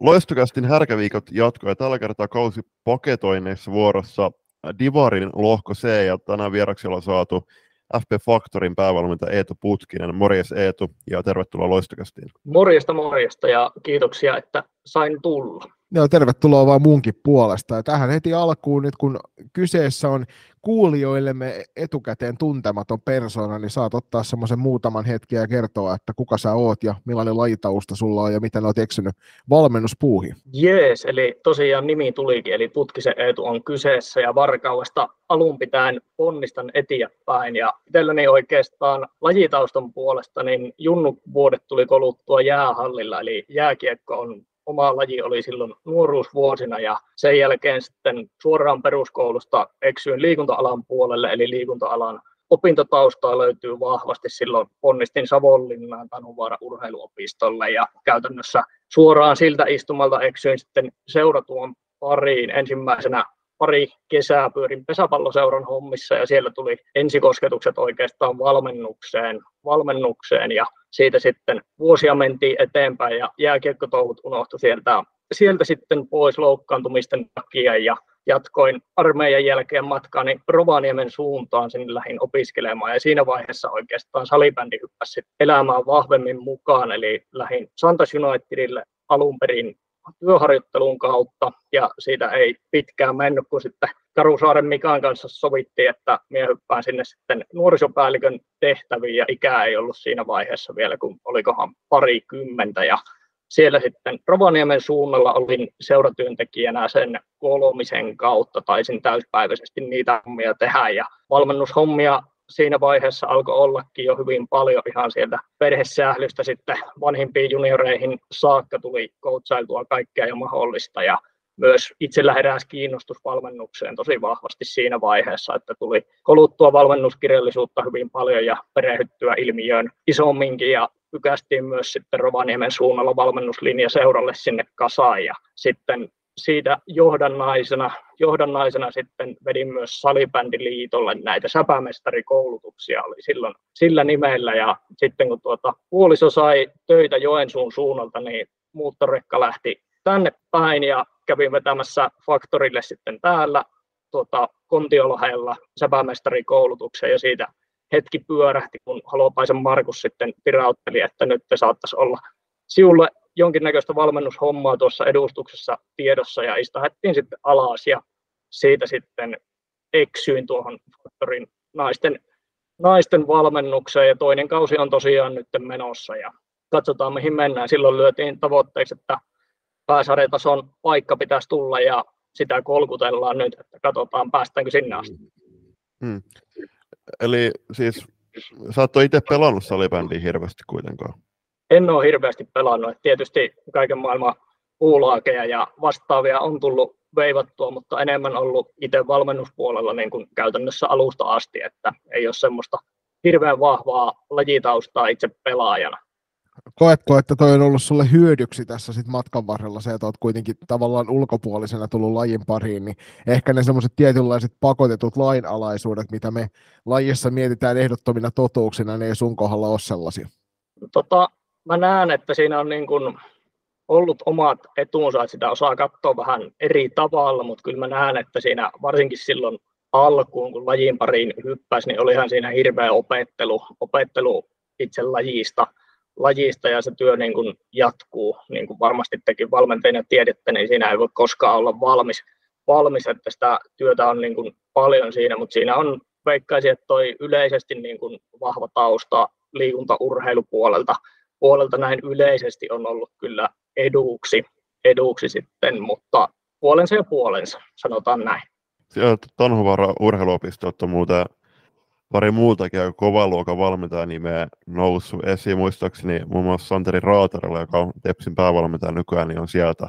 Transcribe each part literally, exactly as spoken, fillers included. LoistoCastin härkäviikot jatkoi ja tällä kertaa kausi paketoinneissa vuorossa Divarin lohko C, ja tänään vieraksi ollaan saatu F B Factorin päävalmentaja Eetu Putkinen. Morjes Eetu ja tervetuloa LoistoCastiin. Morjesta morjesta ja kiitoksia, että sain tulla. No, tervetuloa vaan munkin puolesta. Ja tähän heti alkuun, nyt kun kyseessä on kuulijoillemme etukäteen tuntematon persoona, niin saat ottaa semmoisen muutaman hetken ja kertoa, että kuka sä oot ja millainen lajitausta sulla on ja miten olet eksynyt valmennuspuuhin. Jees, eli tosiaan nimi tulikin, eli Putkisen Eetu on kyseessä ja Varkaudesta alun pitäen ponnistan eteenpäin. Ja itselläni oikeastaan lajitaustan puolesta niin junnuvuodet tuli koluttua jäähallilla, eli jääkiekko on oma laji oli silloin nuoruusvuosina ja sen jälkeen sitten suoraan peruskoulusta eksyin liikunta-alan puolelle, eli liikunta-alan opintotaustaa löytyy vahvasti. Silloin ponnistin Savonlinnaan Tanhuvaara urheiluopistolle ja käytännössä suoraan siltä istumalta eksyin sitten seuratuon pariin. Ensimmäisenä pari kesää pyörin pesäpalloseuran hommissa ja siellä tuli ensikosketukset oikeastaan valmennukseen, valmennukseen ja siitä sitten vuosia mentiin eteenpäin ja jääkiekkotouhut unohtui sieltä, sieltä sitten pois loukkaantumisten takia ja jatkoin armeijan jälkeen matkaani Rovaniemen suuntaan, sinne lähdin opiskelemaan ja siinä vaiheessa oikeastaan salibändi hyppäsi elämään vahvemmin mukaan, eli lähdin Santa's Junioritille alun perin työharjoittelun kautta ja siitä ei pitkään mennyt, kun sitten Tarusaaren Mikan kanssa sovittiin, että minä hyppään sinne sitten nuorisopäällikön tehtäviin ja ikää ei ollut siinä vaiheessa vielä, kun olikohan parikymmentä ja siellä sitten Rovaniemen suunnalla olin seuratyöntekijänä sen kolmisen kautta, taisin täyspäiväisesti niitä hommia tehdä ja valmennushommia siinä vaiheessa alkoi ollakin jo hyvin paljon ihan sieltä perhesählystä sitten vanhimpiin junioreihin saakka tuli coachailtua kaikkea ja mahdollista ja myös itsellä heräsi kiinnostus valmennukseen tosi vahvasti siinä vaiheessa, että tuli koluttua valmennuskirjallisuutta hyvin paljon ja perehdyttyä ilmiöön isomminkin ja ykästiin myös sitten Rovaniemen suunnalla valmennuslinja seuralle sinne kasaan ja sitten siitä johdannaisena, johdannaisena sitten vedin myös Salibändiliitolle näitä säpämestarikoulutuksia oli silloin sillä nimellä ja sitten kun tuota, puoliso sai töitä Joensuun suunnalta, niin muuttorekka lähti tänne päin ja kävin vetämässä Faktorille sitten täällä tuota, Kontiolahella säpämestarikoulutuksen ja siitä hetki pyörähti, kun Halopaisen Markus sitten pirautteli, että nyt te saattaisi olla siulle jonkinnäköistä valmennushommaa tuossa edustuksessa tiedossa ja istahettiin sitten alas ja siitä sitten eksyin tuohon Faktorin naisten, naisten valmennukseen ja toinen kausi on tosiaan nyt menossa ja katsotaan mihin mennään. Silloin lyötiin tavoitteeksi, että pääsarjatason paikka pitäisi tulla ja sitä kolkutellaan nyt, että katsotaan päästäänkö sinne asti. Hmm. Eli siis sä et ole itse pelannut salibändiä hirveästi kuitenkaan? En ole hirveästi pelannut. Tietysti kaiken maailman puulaakeja ja vastaavia on tullut veivattua, mutta enemmän ollut itse valmennuspuolella niin kuin käytännössä alusta asti, että ei ole semmoista hirveän vahvaa lajitaustaa itse pelaajana. Koetko, että toi on ollut sulle hyödyksi tässä sit matkan varrella se, että olet kuitenkin tavallaan ulkopuolisena tullut lajin pariin, niin ehkä ne semmoiset tietynlaiset pakotetut lainalaisuudet, mitä me lajissa mietitään ehdottomina totuuksina, ne ei sun kohdalla ole sellaisia? Tota, Mä näen, että siinä on niin kuin ollut omat etuunsa, että sitä osaa katsoa vähän eri tavalla, mutta kyllä mä näen, että siinä varsinkin silloin alkuun, kun lajin pariin hyppäsi, niin olihan siinä hirveä opettelu, opettelu itse lajista, lajista ja se työ niin kuin jatkuu, niin kuin varmasti tekin valmentajina tiedätte, niin siinä ei voi koskaan olla valmis, valmis että sitä työtä on niin kuin paljon siinä, mutta siinä on veikkaisin, että toi yleisesti niin kuin vahva tausta liikuntaurheilupuolelta, Puolelta näin yleisesti on ollut kyllä eduksi, eduksi sitten, mutta puolensa ja puolensa, sanotaan näin. Tanhuvaara urheiluopistot on muuten pari muutakin aika kovan luokan valmentaja nimeä noussut esiin. Muistaakseni muun muassa Santeri Raatarilla, joka on Tepsin päävalmentaja nykyään, niin on sieltä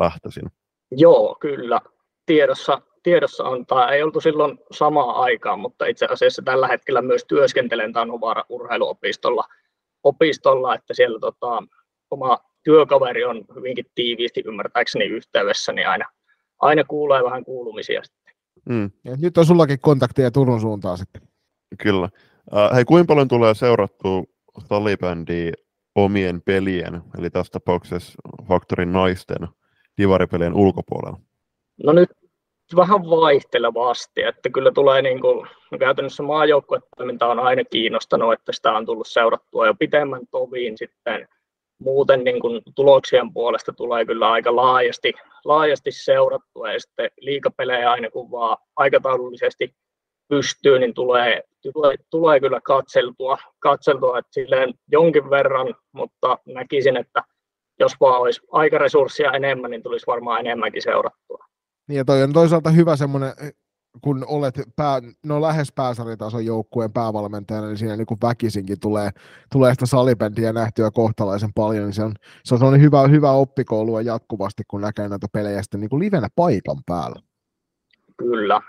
lähtöisin. Joo, kyllä. Tiedossa, tiedossa on. Tämä ei oltu silloin samaan aikaan, mutta itse asiassa tällä hetkellä myös työskentelen Tanhuvaara urheiluopistolla. opistolla, että siellä tota, oma työkaveri on hyvinkin tiiviisti ymmärtääkseni yhteydessä, niin aina, aina kuulee vähän kuulumisia sitten. Mm. Nyt on sullakin kontakteja Turun suuntaan sitten. Kyllä. Äh, hei, kuinka paljon tulee seurattua salibändiä omien pelien, eli tässä tapauksessa Faktorin naisten divaripelien ulkopuolella? No nyt vähän vaihtelevasti, että kyllä tulee niin kuin, no käytännössä maajoukkuetoiminta on aina kiinnostanut, että sitä on tullut seurattua jo pitemmän toviin sitten. Muuten niin kuin tuloksien puolesta tulee kyllä aika laajasti, laajasti seurattua ja sitten liigapelejä aina kun vaan aikataulullisesti pystyy, niin tulee, tulee, tulee kyllä katseltua, katseltua että silleen jonkin verran, mutta näkisin, että jos vaan olisi aikaresurssia enemmän, niin tulisi varmaan enemmänkin seurattua. Niin ja toi on toisaalta hyvä semmoinen, kun olet pää, no lähes pääsarjatason joukkueen päävalmentajana, niin siinä niin kuin väkisinkin tulee, tulee sitä salibändiä nähtyä kohtalaisen paljon, niin se on, se on sellainen hyvä, hyvä oppikoulua jatkuvasti, kun näkee näitä pelejä sitten niin kuin livenä paikan päällä. Kyllä.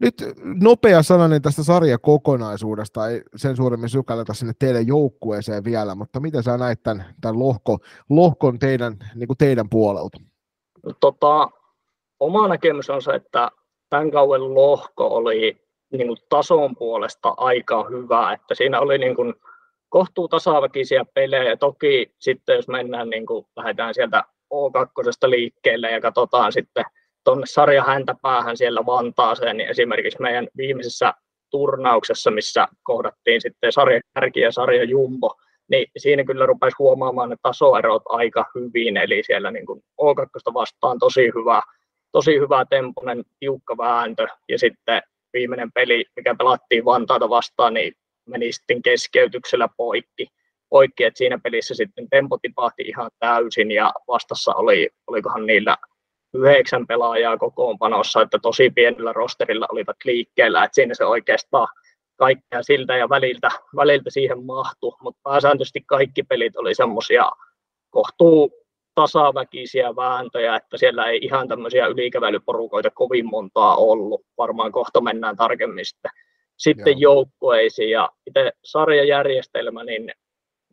Nyt nopea sananen tästä sarjakokonaisuudesta, ei sen suuremmin sykälätä sinne teidän joukkueeseen vielä, mutta miten sä näet tämän, tämän lohko, lohkon teidän, niin kuin teidän puolelta? Tota, oma näkemys on se, että tämän kauden lohko oli niin kuin tason puolesta aika hyvä, että siinä oli niin kuin kohtuu tasaväkisiä pelejä. Toki sitten jos mennään, niin kuin lähdetään sieltä O kaksi liikkeelle ja katsotaan sitten tuonne sarjan häntäpäähän siellä Vantaaseen, niin esimerkiksi meidän viimeisessä turnauksessa, missä kohdattiin sitten sarja kärki ja sarja jumbo, niin siinä kyllä rupesi huomaamaan ne tasoerot aika hyvin, eli siellä niin kuin O kaksi vastaan tosi hyvä. Tosi hyvä tempoinen, tiukka vääntö ja sitten viimeinen peli, mikä pelattiin Vantaata vastaan, niin meni sitten keskeytyksellä poikki. poikki että siinä pelissä sitten tempo tipahti ihan täysin ja vastassa oli, olikohan niillä yhdeksän pelaajaa kokoonpanossa, että tosi pienellä rosterilla olivat liikkeellä. Että siinä se oikeastaan kaikkea siltä ja väliltä, väliltä siihen mahtui, mutta pääsääntöisesti kaikki pelit oli semmoisia kohtuu tasaväkisiä vääntöjä, että siellä ei ihan tämmöisiä ylikävelyporukoita kovin montaa ollut. Varmaan kohta mennään tarkemmin sitten, sitten joukkueisiin. Ja itse sarjajärjestelmä, niin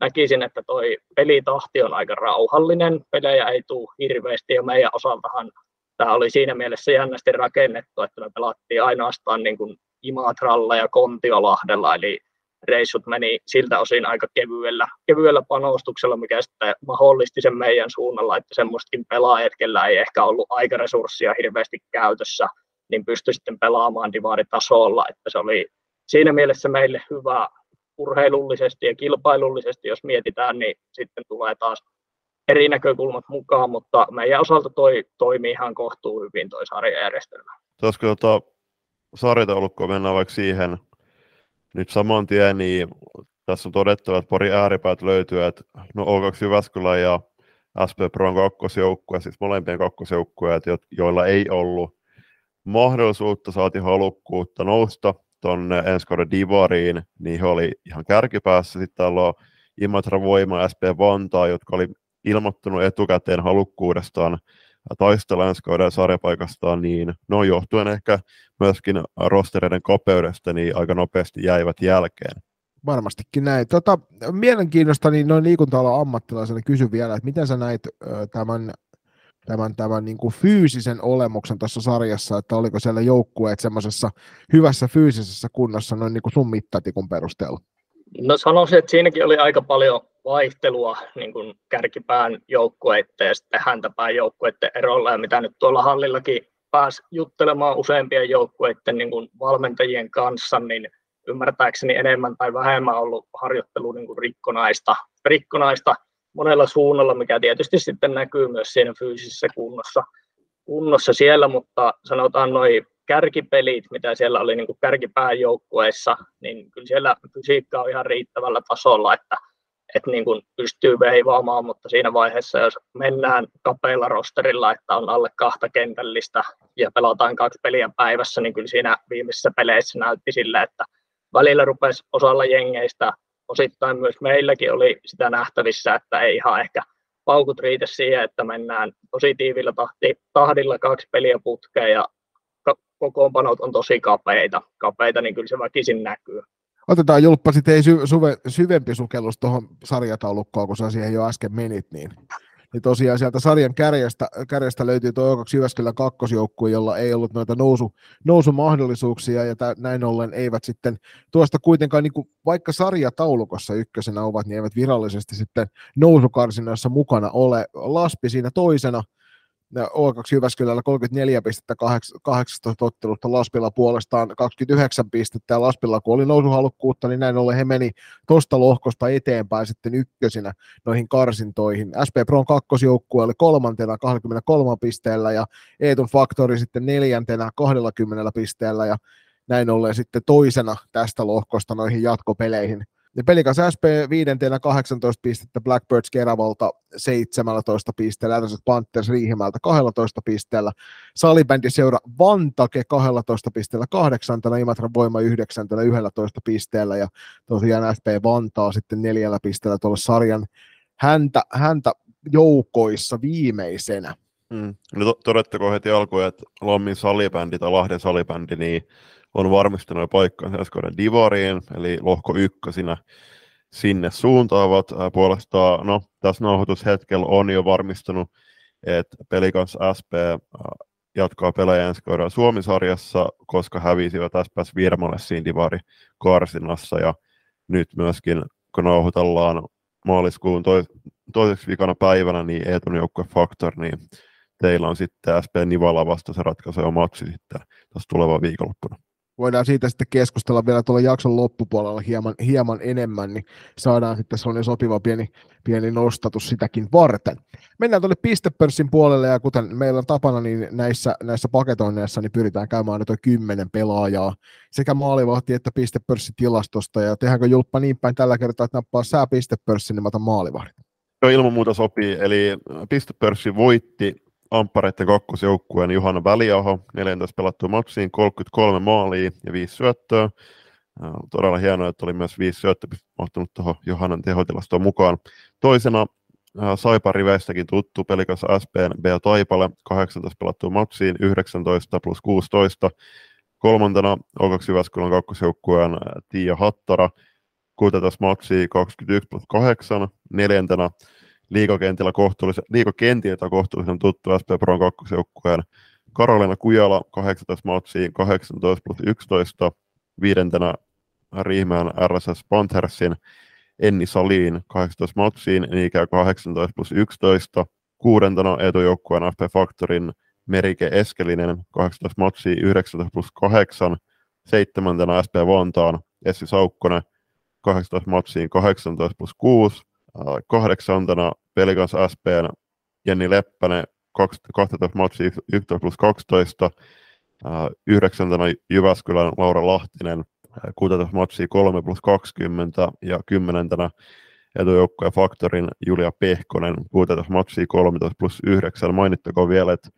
näkisin, että toi pelitahti on aika rauhallinen. Pelejä ei tule hirveästi ja meidän osaltahan tämä oli siinä mielessä jännästi rakennettu, että me pelattiin ainoastaan niin kuin Imatralla ja Kontiolahdella, eli reissut meni siltä osin aika kevyellä, kevyellä panostuksella, mikä sitten mahdollisti sen meidän suunnalla, että semmoistakin pelaajat, kellä ei ehkä ollut aikaresurssia hirveästi käytössä, niin pystyi sitten pelaamaan divaritasolla, että se oli siinä mielessä meille hyvä urheilullisesti ja kilpailullisesti, jos mietitään, niin sitten tulee taas eri näkökulmat mukaan, mutta meidän osalta toi toimii ihan kohtuu hyvin toi sarjajärjestelmä. Olisiko tota, sarjataulukkoa mennään vaikka siihen, nyt saman tien, niin tässä on todettava, että pari ääripäät löytyy, että no O kaksi Jyväskylä ja S P Pron kakkosjoukkue, siis molempien kakkosjoukkueet, joilla ei ollut mahdollisuutta, saati halukkuutta nousta tuonne ensi kauden divariin, niin he oli ihan kärkipäässä. Sitten täällä on Imatra Voima ja S P Vantaa, jotka oli ilmoittanut etukäteen halukkuudestaan taistella ensi kauden sarjapaikastaan, niin no johtuen ehkä myöskin rostereiden kapeudesta, niin aika nopeasti jäivät jälkeen. Varmastikin näin. Tota, mielenkiinnosta niin noin liikunta-alan ammattilaisena kysyn vielä, että miten sä näit tämän, tämän, tämän niin kuin fyysisen olemuksen tuossa sarjassa, että oliko siellä joukkueet semmoisessa hyvässä fyysisessä kunnossa noin niin kuin sun mittatikun perusteella? No sanoisin, että siinäkin oli aika paljon vaihtelua niin kuin kärkipään joukkueiden ja sitten häntäpään joukkueiden erolla ja mitä nyt tuolla hallillakin pääsi juttelemaan useimpien joukkueiden niin kuin valmentajien kanssa, niin ymmärtääkseni enemmän tai vähemmän ollut harjoittelu niin kuin rikkonaista, rikkonaista monella suunnalla, mikä tietysti sitten näkyy myös siinä fyysisessä kunnossa, kunnossa siellä, mutta sanotaan noin kärkipelit, mitä siellä oli niin kuin kärkipään joukkueessa, niin kyllä siellä fysiikka on ihan riittävällä tasolla, että että niin kuin pystyy veivaamaan, mutta siinä vaiheessa, jos mennään kapeilla rosterilla, että on alle kahta kentällistä ja pelataan kaksi peliä päivässä, niin kyllä siinä viimeisissä peleissä näytti sille, että välillä rupesi osalla jengeistä, osittain myös meilläkin oli sitä nähtävissä, että ei ihan ehkä paukut riitä siihen, että mennään positiivilla tahti, tahdilla kaksi peliä putkea ja kokoonpanot on tosi kapeita, kapeita, niin kyllä se väkisin näkyy. Otetaan julppa sitten ei syvempi sukellus tuohon sarjataulukkoon, kun sä siihen jo äsken menit, niin, niin tosiaan sieltä sarjan kärjestä, kärjestä löytyy tuo O kaksi Jyväskylän kakkosjoukkue, jolla ei ollut noita nousu, nousumahdollisuuksia, ja tämän, näin ollen eivät sitten tuosta kuitenkaan, niin kuin vaikka sarjataulukossa ykkösenä ovat, niin eivät virallisesti sitten nousukarsinnoissa mukana ole. Laspi siinä toisena, O kaksi Jyväskylällä kolmekymmentäneljä pistettä kahdeksantoista ottelusta, Laspilla puolestaan kaksikymmentäyhdeksän pistettä, ja Laspilla kun oli nousuhalukkuutta, niin näin ollen he meni tuosta lohkosta eteenpäin sitten ykkösinä noihin karsintoihin. S P Pron kakkosjoukkue oli kolmantena kaksikymmentäkolme pisteellä ja Eetun Faktori sitten neljäntenä kaksikymmentä pisteellä ja näin ollen sitten toisena tästä lohkosta noihin jatkopeleihin. Ja Pelikas S P viidentenä kahdeksantoista pistettä, Blackbirds Keravalta seitsemäntoista pisteellä, R S S Panthers Riihimäeltä kaksitoista pisteellä, Salibändiseura Vantake kaksitoista pisteellä kahdeksantena, Imatran Voima yhdeksäntänä yksitoista pisteellä ja tosiaan S P Vantaa sitten neljällä pisteellä tuolla sarjan häntä, häntä joukoissa viimeisenä. Mm. No, todettako heti alkuun, että Lommin salibändi tai Lahden salibändi, niin on varmistanut paikkaansa Eskoiden Divariin, eli lohko ykkösinä sinne suuntaavat. Puolestaan, no, tässä nauhoitushetkellä on jo varmistanut, että Pelikans S P jatkaa pelejä ensi kaudella Suomi-sarjassa, koska hävisivät S P S Virmalle siinä Divari-karsinnassa. Ja nyt myöskin, kun nauhoitellaan maaliskuun tois- toiseksi viikana päivänä, niin Eetun joukkue Factor, niin teillä on sitten S P Nivala vasta se ratkaiseva matsi sitten tässä tulevaan viikonloppuna. Voidaan siitä sitten keskustella vielä tuolla jakson loppupuolella hieman, hieman enemmän, niin saadaan sitten sellainen sopiva pieni, pieni nostatus sitäkin varten. Mennään tuolle pistepörssin puolelle, ja kuten meillä on tapana, niin näissä, näissä paketoinneissa niin pyritään käymään aina tuo kymmenen pelaajaa sekä maalivahti että pistepörssitilastosta, ja tehdäänkö Julppa niin päin tällä kertaa, että nappaa sää pistepörssin, niin mä otan maalivahdin. No, ilman muuta sopii, eli pistepörssi voitti Amppareiden kakkosjoukkueen Johanna Väliaho, neljätoista pelattua matsiin, kolmekymmentäkolme maalia ja viisi syöttöä. Todella hienoa, että oli myös viisi syöttöä mahtunut tuohon Johannan tehotilastoon mukaan. Toisena Saipan riveistäkin tuttu Pelikas S P:n Bea Taipale, kahdeksantoista pelattua matsiin, yhdeksäntoista plus kuusitoista. Kolmantena O kaksi Jyväskylän kakkosjoukkueen Tiia Hattara, kuusitoista matsia, kaksikymmentäyksi plus kahdeksan. Neljäntenä liigakentillä kohtuullisen, liigakentiltä kohtuullisen tuttu S P Pron kakkosjoukkueen Karolina Kujala, kahdeksantoista matsia, kahdeksantoista plus yksitoista. Viidentenä Riihimäen R S S Panthersin Enni Salin, kahdeksantoista matsia, niin ikään kahdeksantoista plus yksitoista. Kuudentena etujoukkueen F B Factorin Merike Eskelinen, kahdeksantoista matsia, yhdeksäntoista plus kahdeksan. Seitsemäntenä S P Vantaan Essi Saukkonen, kahdeksantoista matsiin, kahdeksantoista plus kuusi. Kahdeksantena Pelikans S P:n Jenni Leppänen, kaksitoista matsiin, yksitoista plus kaksitoista. Yhdeksäntenä Jyväskylän Laura Lahtinen, kuusitoista matsiin, kolme plus kaksikymmentä. Ja kymmenentenä etujoukkojen Faktorin Julia Pehkonen, kuusitoista matsiin, kolmetoista plus yhdeksän. Mainittakoon vielä, että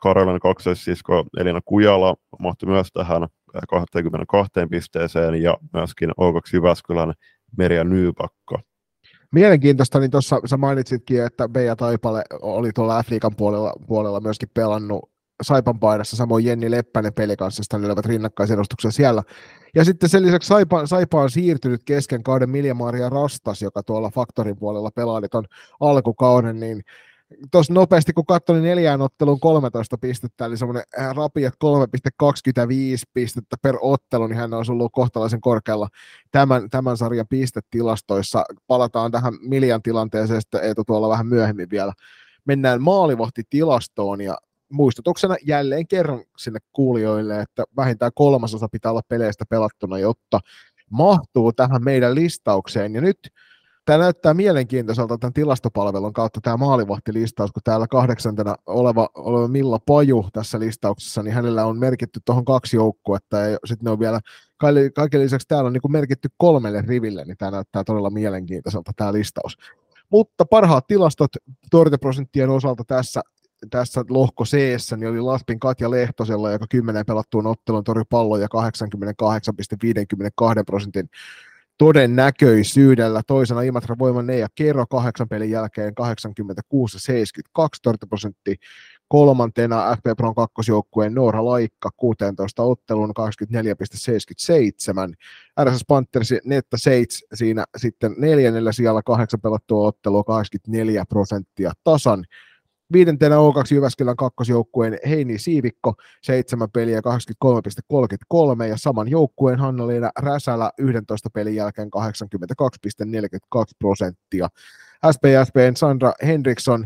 Karolina kaksoissisko Elina Kujala mahtui myös tähän kaksikymmentäkaksi pisteeseen ja myöskin O kaksi Jyväskylän Merja Nybacka. Mielenkiintoista, niin tuossa sä mainitsitkin, että Bea Taipale oli tuolla Afrikan puolella, puolella myöskin pelannut Saipan paidassa, samoin Jenni Leppänen Pelikanssasta, ne olivat rinnakkaisedustuksia siellä. Ja sitten sen lisäksi Saipa, Saipa on siirtynyt kesken kauden Milja-Maria Rastas, joka tuolla Faktorin puolella pelaa ton alkukauden, niin tuossa nopeasti, kun katsoin niin neljään otteluun kolmetoista pistettä, eli semmoinen rapiat kolme pilkku kaksikymmentäviisi pistettä per ottelu, niin hän on ollut kohtalaisen korkealla tämän, tämän sarjan pistetilastoissa. Palataan tähän Miljan tilanteeseen, että Eetu tuolla vähän myöhemmin vielä. Mennään maalivahtitilastoon, ja muistutuksena jälleen kerran sinne kuulijoille, että vähintään kolmasosa pitää olla peleistä pelattuna, jotta mahtuu tähän meidän listaukseen, ja nyt tämä näyttää mielenkiintoiselta tämän tilastopalvelun kautta tämä maalivahtilistaus, kun täällä kahdeksantena oleva, oleva Milla Paju tässä listauksessa, niin hänellä on merkitty tuohon kaksi joukkuetta, ja sitten ne on vielä, kaiken lisäksi täällä on niin kuin merkitty kolmelle riville, niin tämä näyttää todella mielenkiintoiselta tämä listaus. Mutta parhaat tilastot torjuntaprosenttien osalta tässä, tässä lohko C:ssä niin oli Laspin Katja Lehtosella, joka kymmenen pelattuun otteluun torjui palloja kahdeksankymmentäkahdeksan pilkku viisikymmentäkaksi prosentin todennäköisyydellä. Toisena Imatran Voiman Neea Kero kahdeksan pelin jälkeen kahdeksankymmentäkuusi pilkku seitsemänkymmentäkaksi torjuntaprosenttia. Kolmantena F B Pron kakkosjoukkueen Noora Laikka kuusitoista ottelun kaksikymmentäneljä pilkku seitsemänkymmentäseitsemän. R S S Panthers Netta seitsemän siinä sitten neljännellä sijalla kahdeksan pelattua ottelua kaksikymmentäneljä prosenttia tasan. Viidentenä O kaksi Jyväskylän kakkosjoukkueen Heini Siivikko seitsemän peliä kaksikymmentäkolme pilkku kolmekymmentäkolme ja saman joukkueen Hanna-Liina Räsälä yksitoista pelin jälkeen kahdeksankymmentäkaksi pilkku neljäkymmentäkaksi prosenttia. S P S P:n Sandra Henriksson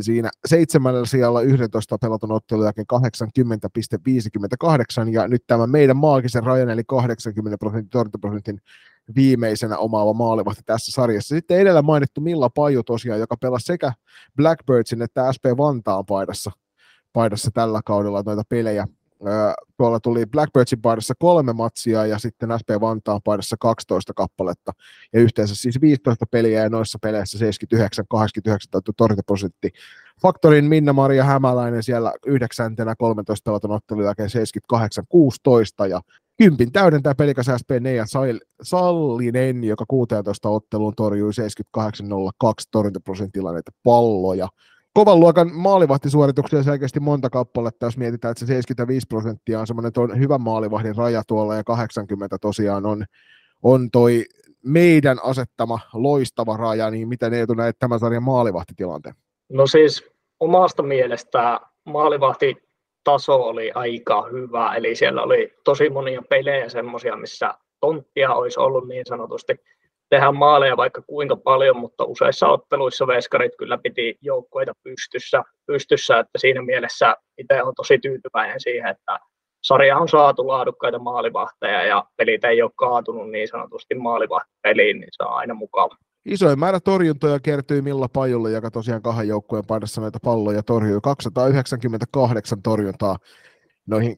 siinä seitsemällä sijalla yksitoista pelatun ottelun jälkeen kahdeksankymmentä pilkku viisikymmentäkahdeksan ja nyt tämä meidän maagisen rajan eli kahdeksankymmenen prosentin torjuntaprosentin viimeisenä omaava maalivahti tässä sarjassa. Sitten edellä mainittu Milla Paju tosiaan, joka pelasi sekä Blackbirdsin että S P Vantaan paidassa, paidassa tällä kaudella noita pelejä. Tuolla tuli Blackbirdsin paidassa kolme matsia ja sitten S P Vantaan paidassa kaksitoista kappaletta ja yhteensä siis viisitoista peliä ja noissa peleissä seitsemänkymmentäyhdeksän pilkku kahdeksankymmentäyhdeksän torjuntaprosentti. Faktorin Minna-Maria Hämäläinen siellä yhdeksäntenä kolmetoista pelatun ottelun jälkeen seitsemänkymmentäkahdeksan pilkku kuusitoista ja kympin täydentää pelikas S P Neea Sallinen, joka kuusitoista otteluun torjui seitsemänkymmentäkahdeksan pilkku nolla kaksi torjuntaprosentilla näitä palloja. Kovan luokan maalivahtisuorituksia selkeästi monta kappaletta, jos mietitään, että se seitsemänkymmentäviisi prosenttia on semmoinen hyvä maalivahdin raja tuolla ja kahdeksankymmentä tosiaan on, on toi meidän asettama loistava raja, niin miten Eetu näet tämän sarjan maalivahtitilanteen? No siis omasta mielestä maalivahtitaso oli aika hyvä, eli siellä oli tosi monia pelejä semmoisia, missä tonttia olisi ollut niin sanotusti. Tehdään maaleja vaikka kuinka paljon, mutta useissa otteluissa veskarit kyllä piti joukkoita pystyssä, pystyssä, että siinä mielessä itse olen tosi tyytyväinen siihen, että sarja on saatu laadukkaita maalivahteja ja pelit ei ole kaatunut niin sanotusti maalivahtipeliin, niin se on aina mukava. Isoin määrä torjuntoja kertyi Milla Pajulle, joka tosiaan kahden joukkueen paidassa näitä palloja torjui kaksisataayhdeksänkymmentäkahdeksan torjuntaa noihin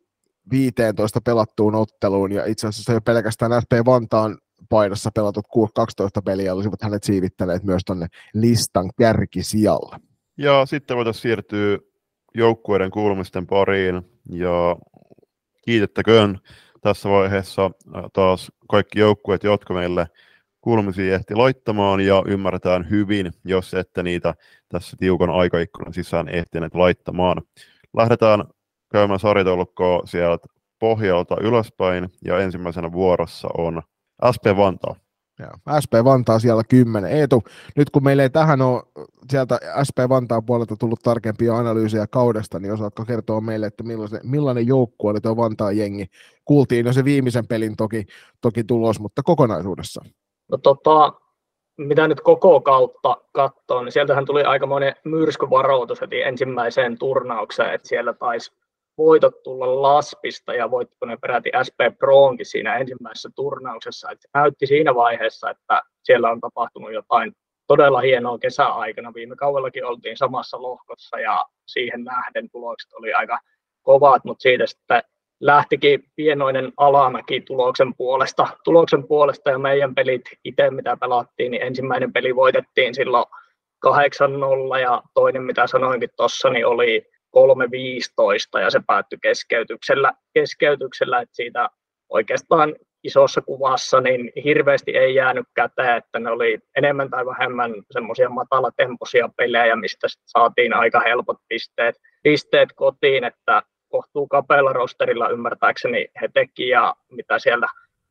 viisitoista pelattuun otteluun ja itse asiassa jo pelkästään S P Vantaan paidassa pelatut kaksitoista peliä olisivat hänet siivittäneet myös tuonne listan kärkisijalle. Ja sitten voitaisiin siirtyä joukkueiden kuulumisten pariin. Ja kiitettäköön tässä vaiheessa taas kaikki joukkueet, jotka meille kuulumisia ehti laittamaan ja ymmärretään hyvin, jos ette niitä tässä tiukan aikaikkunan sisään ehtineet laittamaan. Lähdetään käymään sarjataulukkoa sieltä pohjalta ylöspäin ja ensimmäisenä vuorossa on S P Vantaa. Ja, S P Vantaa siellä kymmenen. Eetu, nyt kun meillä ei tähän ole sieltä S P Vantaan puolelta tullut tarkempia analyysejä kaudesta, niin osaatko kertoa meille, että millainen joukkue oli tuo Vantaan jengi? Kuultiin jo se viimeisen pelin toki, toki tulos, mutta kokonaisuudessaan. No tota, mitä nyt koko kautta katsoo, niin sieltähän tuli aikamoinen myrskyvaroitus heti ensimmäiseen turnaukseen, että siellä taisi voitot tulla Laspista ja voitko ne peräti S P Proonkin siinä ensimmäisessä turnauksessa. Että näytti siinä vaiheessa, että siellä on tapahtunut jotain todella hienoa kesäaikana. Viime kaudellakin oltiin samassa lohkossa ja siihen nähden tulokset oli aika kovat, mutta siitä sitten lähtikin pienoinen alamäki tuloksen puolesta. Tuloksen puolesta ja meidän pelit itse mitä pelattiin, niin ensimmäinen peli voitettiin silloin kahdeksan nolla ja toinen mitä sanoinkin tuossa niin oli kolme viisitoista ja se päättyi keskeytyksellä, keskeytyksellä, että siitä oikeastaan isossa kuvassa niin hirveästi ei jäänyt käteen, että ne oli enemmän tai vähemmän semmoisia matalatempoisia pelejä, mistä saatiin aika helpot pisteet, pisteet kotiin, että kohtuu kapealla rosterilla ymmärtääkseni he teki ja mitä siellä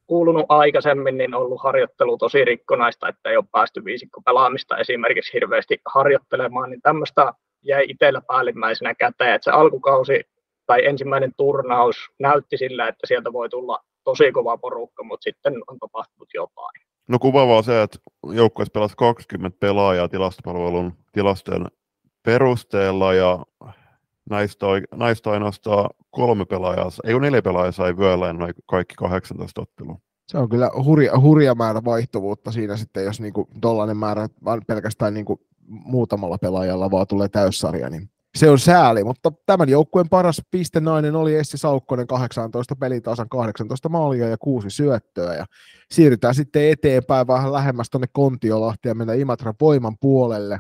kuulunut aikaisemmin, niin on ollut harjoittelu tosi rikkonaista, että ei ole päästy viisikko pelaamista esimerkiksi hirveästi harjoittelemaan, niin tämmöistä jäi itsellä päällimmäisenä käteen, että se alkukausi tai ensimmäinen turnaus näytti sillä, että sieltä voi tulla tosi kova porukka, mutta sitten on tapahtunut jotain. No kuvaavaa se, että joukkueessa pelasi kaksikymmentä pelaajaa tilastopalvelun tilastojen perusteella ja näistä, näistä ainoastaan kolme pelaajaa, ei kun neljä pelaajaa sai vyöllä noin kaikki kahdeksantoista ottelua. Se on kyllä hurja, hurja määrä vaihtuvuutta siinä sitten, jos niinku tollainen määrä vaan pelkästään niinku muutamalla pelaajalla vaan tulee täyssarja, niin se on sääli, mutta tämän joukkueen paras pistenainen oli Essi Saukkonen, kahdeksantoista pelitasan kahdeksantoista maalia ja kuusi syöttöä, ja siirrytään sitten eteenpäin vähän lähemmäs tuonne Kontiolahti ja mennään Imatran Voiman puolelle.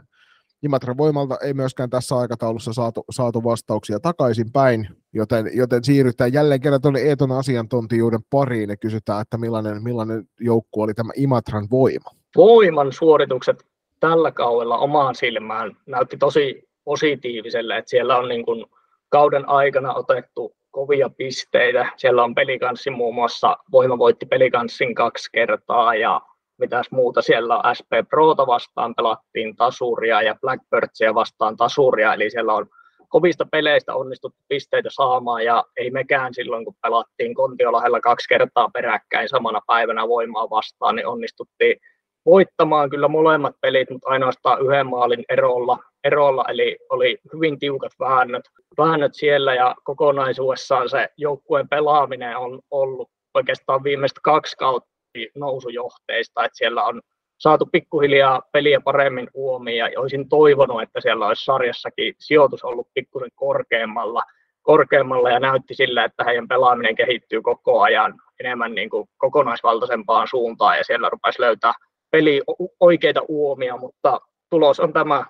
Imatran Voimalta ei myöskään tässä aikataulussa saatu, saatu vastauksia takaisinpäin, joten, joten siirrytään jälleen kerran tuonne Eeton asiantuntijuuden pariin ja kysytään, että millainen, millainen joukkue oli tämä Imatran Voima. Voiman suoritukset tällä kaudella omaan silmään näytti tosi positiivisella, että siellä on niin kuin kauden aikana otettu kovia pisteitä. Siellä on pelikanssi muun muassa, Voima voitti pelikanssin kaksi kertaa ja mitäs muuta siellä on, S P Proota vastaan pelattiin tasuria ja Blackbirdsia vastaan tasuria, eli siellä on kovista peleistä onnistuttu pisteitä saamaan ja ei mekään silloin, kun pelattiin Kontiolahella kaksi kertaa peräkkäin samana päivänä Voimaa vastaan, niin onnistuttiin voittamaan kyllä molemmat pelit, mutta ainoastaan yhden maalin erolla, erolla eli oli hyvin tiukat väännöt, väännöt siellä ja kokonaisuudessaan se joukkueen pelaaminen on ollut oikeastaan viimeiset kaksi kautta nousujohteista, että siellä on saatu pikkuhiljaa peliä paremmin huomioon ja olisin toivonut, että siellä olisi sarjassakin sijoitus ollut pikkusen korkeammalla, korkeammalla ja näytti sillä, että heidän pelaaminen kehittyy koko ajan enemmän niin kuin kokonaisvaltaisempaan suuntaan ja siellä rupesi löytää peli oikeita uomia, mutta tulos on tämä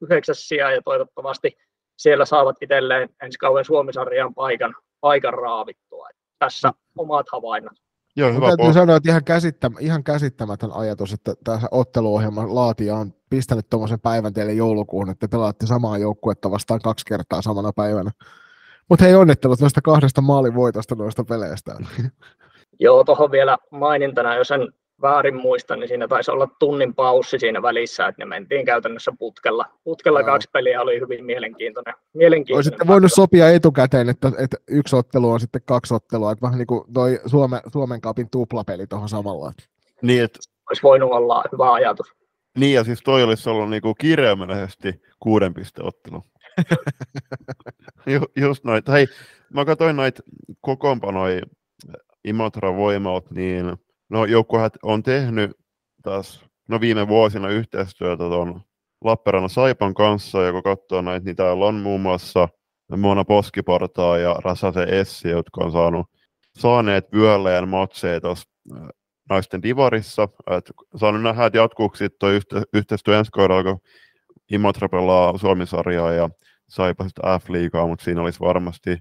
yhdeksäs sija ja toivottavasti siellä saavat itselleen ensi kauden Suomi-sarjan paikan, paikan raavittua. Tässä omat havainnot. Joo, hyvä. Täytyy pohja. Sanoa, että ihan, käsittäm- ihan käsittämätön ajatus, että tässä otteluohjelman laatija on pistänyt tuommoisen päivän teille joulukuun, että pelaatte samaa joukkuetta vastaan kaksi kertaa samana päivänä. Mutta hei, onnittelut noista kahdesta maalivoitosta noista peleistä. Joo, tuohon vielä mainintana, jos en väärin muista, niin siinä taisi olla tunnin paussi siinä välissä, että ne mentiin käytännössä putkella. Putkella Jaa. kaksi peliä oli hyvin mielenkiintoinen. mielenkiintoinen Olisitte voinut matka. Sopia etukäteen, että, että yksi ottelu on sitten kaksi ottelua, että vähän niin kuin toi Suomen, Suomen Cupin tuplapeli tuohon samalla. Niin, et, olisi voinut olla hyvä ajatus. Niin, ja siis toi olisi ollut niin kuin kirjaimellisesti kuuden pisteen ottelu. Just noin. Hei, mä katsoin noita kokoonpanoja Imatra-voimaut, niin no, joukkuehan on tehnyt taas, no, viime vuosina yhteistyötä tuon Lappeenrannan Saipan kanssa, ja kun katsoo näitä, niin täällä on muun muassa Mona Poskipartaa ja Räsäsen Essi, jotka on saanut, saaneet vyölleen matseja tuossa naisten divarissa. Et saanut nähdä, että jatkuuko sitten tuo yhte, yhteistyö ensi kohdalla, kun Imatra pelaa Suomi-sarjaa ja Saipa sitten F-liigaa, mutta siinä olisi varmasti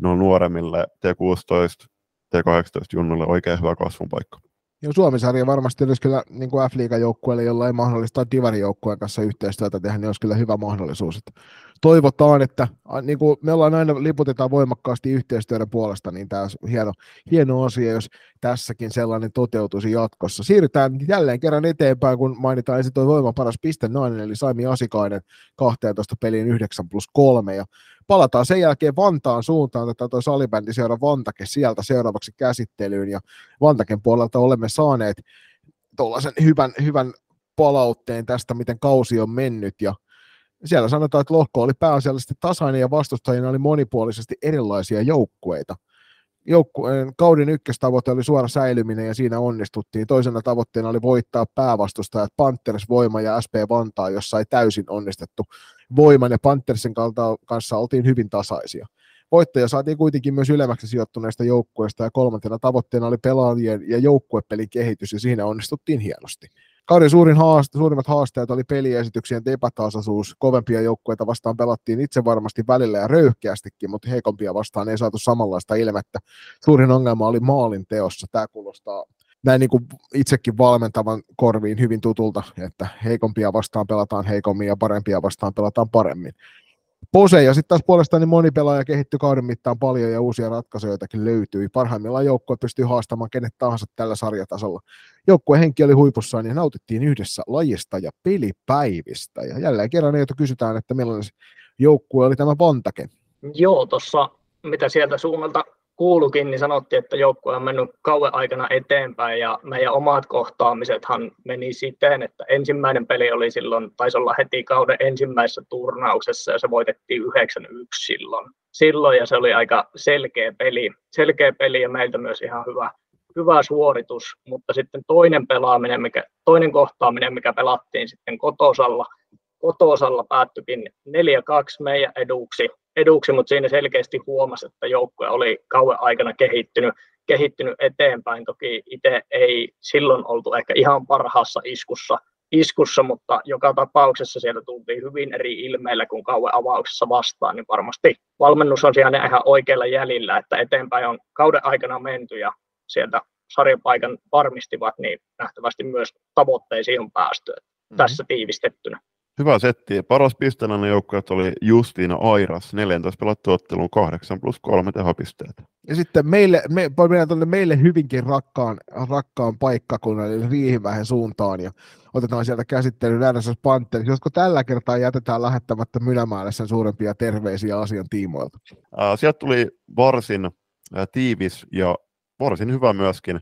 no, nuoremmille T kuusitoista, T kahdeksantoista junnulle oikein hyvä kasvun paikka. Joo, Suomi-sarja varmasti olisi kyllä niin kuin F-liiga-joukkueelle, jolla ei mahdollista divarijoukkueen kanssa yhteistyötä tehdä, niin olisi kyllä hyvä mahdollisuus. Että toivotaan, että niin kuin me ollaan aina liputetaan voimakkaasti yhteistyöiden puolesta, niin tämä on hieno, hieno asia, jos tässäkin sellainen toteutuisi jatkossa. Siirrytään jälleen kerran eteenpäin, kun mainitaan ensin tuo voiman paras piste nainen, eli Saimi Asikainen kahteentoista peliin yhdeksän plus kolme, ja palataan sen jälkeen Vantaan suuntaan, tätä tuo salibändi seuraa Vantake sieltä seuraavaksi käsittelyyn, ja Vantaken puolelta olemme saaneet tuollaisen hyvän, hyvän palautteen tästä, miten kausi on mennyt, ja siellä sanotaan, että lohko oli pääasiallisesti tasainen ja vastustajina oli monipuolisesti erilaisia joukkueita. Joukkueen kauden ykköstavoite oli suora säilyminen ja siinä onnistuttiin. Toisena tavoitteena oli voittaa päävastustajat Panthers, Voima ja S P Vantaa, jossa ei täysin onnistettu. Voiman ja Panthersin kanssa oltiin hyvin tasaisia. Voittaja saatiin kuitenkin myös ylemmäksi sijoittuneista joukkueista ja kolmantena tavoitteena oli pelaajien ja joukkuepelin kehitys ja siinä onnistuttiin hienosti. Kauden suurin haaste, suurimmat haasteet oli peliesityksien epätasaisuus. Kovempia joukkueita vastaan pelattiin itse varmasti välillä ja röyhkeästikin, mutta heikompia vastaan ei saatu samanlaista ilmettä. Suurin ongelma oli maalin teossa. Tämä kuulostaa näin niin kuin itsekin valmentavan korviin hyvin tutulta, että heikompia vastaan pelataan heikommin ja parempia vastaan pelataan paremmin. Poseja sitten taas puolestaan niin moni pelaaja kehittyi kauden mittaan paljon ja uusia ratkaisujakin löytyi. Parhaimmillaan joukkue pystyy haastamaan kenet tahansa tällä sarjatasolla. Joukkueen henki oli huipussaan ja nautittiin yhdessä lajista ja pelipäivistä. Ja jälleen kerran Eetu kysytään, että millainen joukkue oli tämä Vantake. Joo, tuossa mitä sieltä suunnalta kuulukin, niin sanottiin, että joukkue on mennyt kauan aikana eteenpäin ja meidän omat kohtaamisethan meni siten, että ensimmäinen peli oli silloin, taisi olla heti kauden ensimmäisessä turnauksessa ja se voitettiin yhdeksän yksi silloin. Silloin ja se oli aika selkeä peli, selkeä peli ja meiltä myös ihan hyvä, hyvä suoritus, mutta sitten toinen pelaaminen, mikä, toinen kohtaaminen, mikä pelattiin sitten kotosalla, kotosalla päättyikin neljä kaksi meidän eduksi. eduksi, mutta siinä selkeästi huomasi, että joukkue oli kauan aikana kehittynyt, kehittynyt eteenpäin. Toki itse ei silloin oltu ehkä ihan parhaassa iskussa, iskussa, mutta joka tapauksessa siellä tultiin hyvin eri ilmeillä, kun kauan avauksessa vastaan, niin varmasti valmennus on siellä ihan oikealla jäljellä, että eteenpäin on kauden aikana menty ja sieltä sarjapaikan varmistivat, niin nähtävästi myös tavoitteisiin on päästy. Mm-hmm. Tässä tiivistettynä. Hyvä setti. Paras pisteenä joukkueet oli Justiina Airas, neljätoista pelattu otteluun kahdeksan plus kolme tehopisteitä. Ja sitten meille, me, meillä meille hyvinkin rakkaan, rakkaan paikka, kun Riihimäen suuntaan ja otetaan sieltä käsittelyyn R S S Panthers. Josko tällä kertaa jätetään lähettämättä Mynämäelle sen suurempia terveisiä asian tiimoilta? Sieltä tuli varsin tiivis ja varsin hyvä myöskin.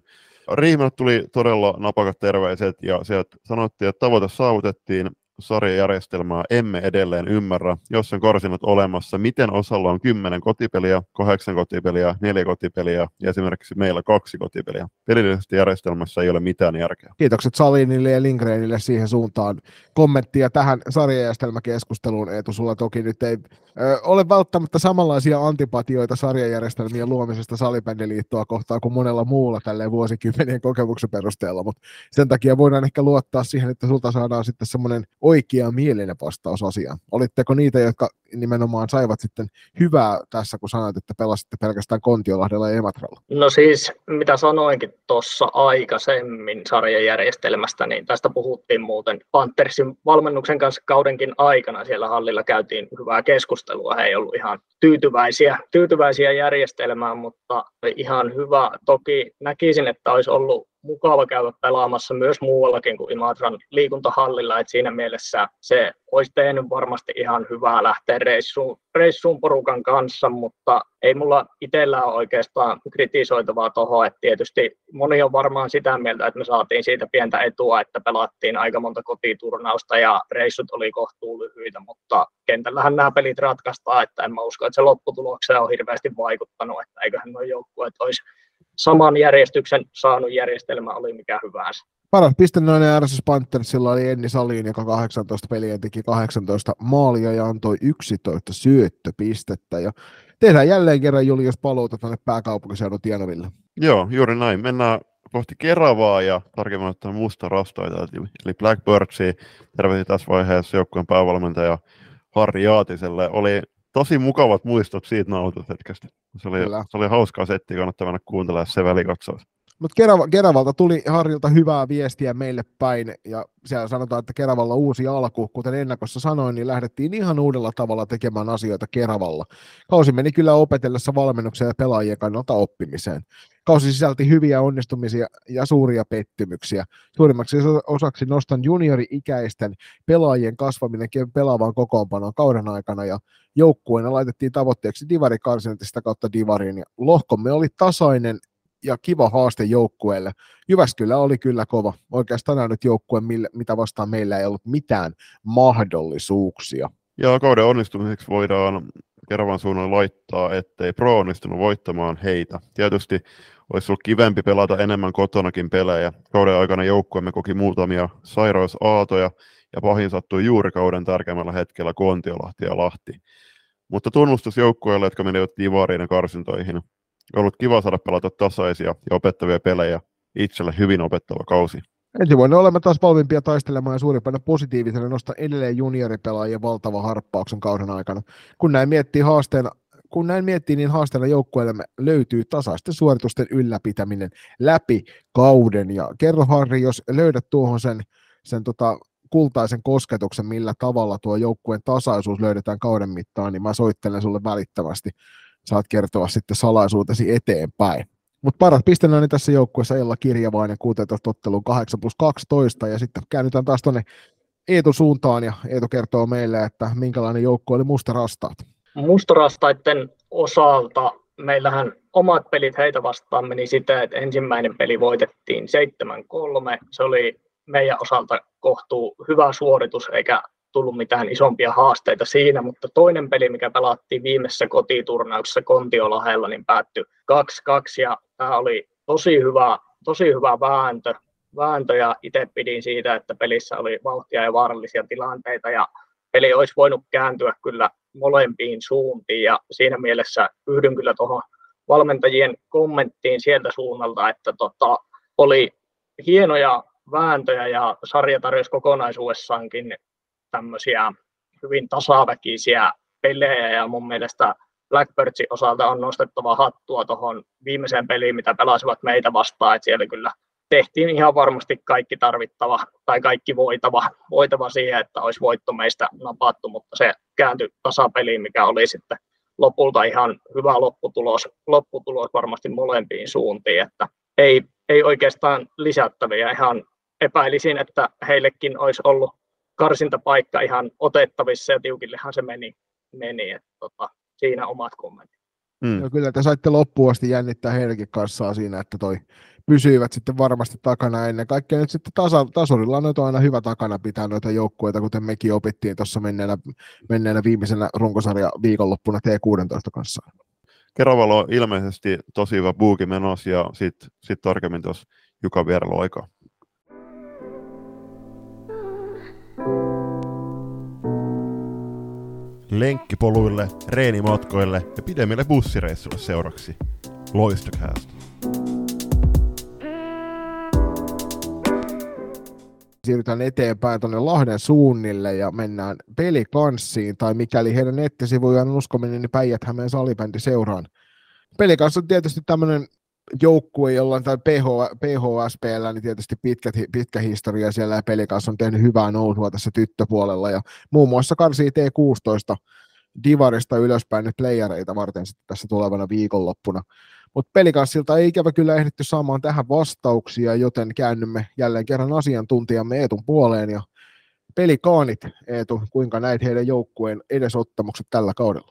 Riihimäelle tuli todella napakat terveiset ja sieltä sanottiin, että tavoite saavutettiin. Sarjajärjestelmää emme edelleen ymmärrä, jos on karsinat olemassa, miten osalla on kymmenen kotipeliä, kahdeksan kotipeliä, neljä kotipeliä ja esimerkiksi meillä kaksi kotipeliä. Pelillisesti järjestelmässä ei ole mitään järkeä. Kiitokset Salinille ja Lindgrenille siihen suuntaan. Kommenttia tähän sarjajärjestelmäkeskusteluun, Eetu, sulla toki nyt ei ö, ole välttämättä samanlaisia antipatioita sarjajärjestelmien luomisesta salibändiliittoa kohtaan kuin monella muulla tälleen vuosikymmenien kokemuksen perusteella, mutta sen takia voidaan ehkä luottaa siihen, että sulta saadaan sitten semmoinen oikea mielinen vastaus asiaan. Olitteko niitä, jotka nimenomaan saivat sitten hyvää tässä, kun sanoit, että pelasitte pelkästään Kontiolahdella ja Imatralla? No siis, mitä sanoinkin tuossa aikaisemmin sarjajärjestelmästä, niin tästä puhuttiin muuten Panthersin valmennuksen kanssa kaudenkin aikana. Siellä hallilla käytiin hyvää keskustelua. He ei ollut ihan tyytyväisiä, tyytyväisiä järjestelmään, mutta ihan hyvä. Toki näkisin, että olisi ollut mukava käydä pelaamassa myös muuallakin kuin Imatran liikuntahallilla, että siinä mielessä se olisi tehnyt varmasti ihan hyvää lähteä reissuun, reissuun porukan kanssa, mutta ei mulla itsellä ole oikeastaan kritisoitavaa tuohon, että tietysti moni on varmaan sitä mieltä, että me saatiin siitä pientä etua, että pelattiin aika monta kotiturnausta ja reissut oli kohtuu lyhyitä, mutta kentällähän nämä pelit ratkaistaan, että en mä usko, että se lopputulokseen on hirveästi vaikuttanut, että eiköhän nuo joukkueet olisi saman järjestyksen saanut järjestelmä oli mikä hyvänsä. Paras pisteennoinen R S S Panthersilla oli Enni Salin, joka kahdeksantoista peliä teki kahdeksantoista maalia ja antoi yksitoista syöttöpistettä. Ja tehdään jälleen kerran, Julius, paluuta tänne pääkaupunkiseudun Tienoville. Joo, juuri näin. Mennään kohti Keravaa ja tarkemmin ottaen musta rastoita, eli Blackbirdsia. Terveisiä tässä vaiheessa joukkueen päävalmentaja Harri Jaatiselle. Oli tosi mukavat muistot siitä nauhoitushetkestä. Se oli, se oli hauskaa setti, kannattaa mennä kuuntelemaan se välikatsaus. Mutta Kerava, Keravalta tuli Harrilta hyvää viestiä meille päin, ja siellä sanotaan, että Keravalla uusi alku. Kuten ennakossa sanoin, niin lähdettiin ihan uudella tavalla tekemään asioita Keravalla. Kausi meni kyllä opetellessa valmennuksen ja pelaajien kannalta oppimiseen. Kausi sisälti hyviä onnistumisia ja suuria pettymyksiä. Suurimmaksi osaksi nostan juniori-ikäisten pelaajien kasvaminen pelaavaan kokoonpanoon kauden aikana, ja joukkueena laitettiin tavoitteeksi divarikarsinatista kautta divariin, ja lohkomme oli tasainen ja kiva haaste joukkueelle. Jyväskylä oli kyllä kova. Oikeastaan nyt joukkue, mitä vastaan meillä ei ollut mitään mahdollisuuksia. Ja kauden onnistumiseksi voidaan Keravan suunnan laittaa, ettei pro onnistunut voittamaan heitä. Tietysti olisi ollut kivempi pelata enemmän kotonakin pelejä. Kauden aikana joukkueemme koki muutamia sairausaatoja ja pahin sattui juuri kauden tärkeimmällä hetkellä Kontiolahti ja Lahti. Mutta tunnustus joukkueelle, jotka menivät divariin ja karsintoihin. On ollut kiva saada pelata tasaisia ja opettavia pelejä. Itselle hyvin opettava kausi. Ensi vuonna olemme taas valmiimpia taistelemaan ja suurimpana positiivisena nostaa edelleen junioripelaajien valtava harppauksen kauden aikana. Kun näin miettii haasteena, kun näin miettii, niin haasteena joukkueellemme löytyy tasaisten suoritusten ylläpitäminen läpi kauden. Ja kerro, Harri, jos löydät tuohon sen, sen tota kultaisen kosketuksen, millä tavalla tuo joukkueen tasaisuus löydetään kauden mittaan, niin mä soittelen sulle välittömästi. Saat kertoa sitten salaisuutesi eteenpäin. Mutta paras pisteenäinen tässä joukkueessa Ella Kirjavainen, kuusitoista otteluun kahdeksan plus kaksitoista, ja sitten käännytään taas tuonne Eetun suuntaan, ja Eetu kertoo meille, että minkälainen joukkue oli mustarastaat. Mustarastaiden osalta meillähän omat pelit heitä vastaan meni sitä, että ensimmäinen peli voitettiin seitsemän kolme. Se oli meidän osalta kohtuu hyvä suoritus, eikä tullut mitään isompia haasteita siinä, mutta toinen peli, mikä pelattiin viimeisessä kotiturnauksessa Kontiolahdella, niin päättyi kaksi kaksi, ja tämä oli tosi hyvä, tosi hyvä vääntö, vääntö, ja itse pidin siitä, että pelissä oli vauhtia ja vaarallisia tilanteita, ja peli olisi voinut kääntyä kyllä molempiin suuntiin, ja siinä mielessä yhdyn kyllä tuohon valmentajien kommenttiin sieltä suunnalta, että tota, oli hienoja vääntöjä, ja sarja tarjosi kokonaisuudessaankin tämmöisiä hyvin tasaväkisiä pelejä, ja mun mielestä Blackbirdsin osalta on nostettava hattua tuohon viimeiseen peliin, mitä pelasivat meitä vastaan, että siellä kyllä tehtiin ihan varmasti kaikki tarvittava tai kaikki voitava, voitava siihen, että olisi voitto meistä napattu, mutta se kääntyi tasapeliin, mikä oli sitten lopulta ihan hyvä lopputulos, lopputulos varmasti molempiin suuntiin, että ei, ei oikeastaan lisättäviä. Ihan epäilisin, että heillekin olisi ollut karsintapaikka ihan otettavissa ja tiukillehan se meni, meni että tota, siinä omat kommentit. Mm. No kyllä te saitte loppuun asti jännittää heillekin kassaa siinä, että toi pysyivät sitten varmasti takana ennen kaikkea. Nyt sitten tasa, tasorilla on aina hyvä takana pitää noita joukkueita, kuten mekin opittiin tuossa menneenä, menneenä viimeisenä runkosarja viikonloppuna T kuusitoista kanssa. Keravalo on ilmeisesti tosi hyvä buuki menossa ja sitten sit tarkemmin tuossa Jukan vierellä aikaa. Lenkkipoluille, reenimatkoille ja pidemmille bussireissuille seuraksi. LoistoCast. Siirrytään eteenpäin tuonne Lahden suunnille ja mennään Pelikanssiin, tai mikäli heidän nettisivujaan on uskominen, niin Päijät-Hämeen salibändi seuraan. Pelikanssi on tietysti tämmöinen joukkue, jolla on P H S P:llä niin tietysti pitkä, pitkä historia siellä, ja Pelikanssi on tehnyt hyvää nousua tässä tyttöpuolella, ja muun muassa karsii T kuusitoista divarista ylöspäin nyt playereita varten sitten tässä tulevana viikonloppuna. Mutta Pelikanssilta ei ikävä kyllä ehditty saamaan tähän vastauksia, joten käännymme jälleen kerran asiantuntijamme Eetun puoleen. Ja Pelikaanit, Eetu, kuinka näit heidän joukkueen edesottamukset tällä kaudella?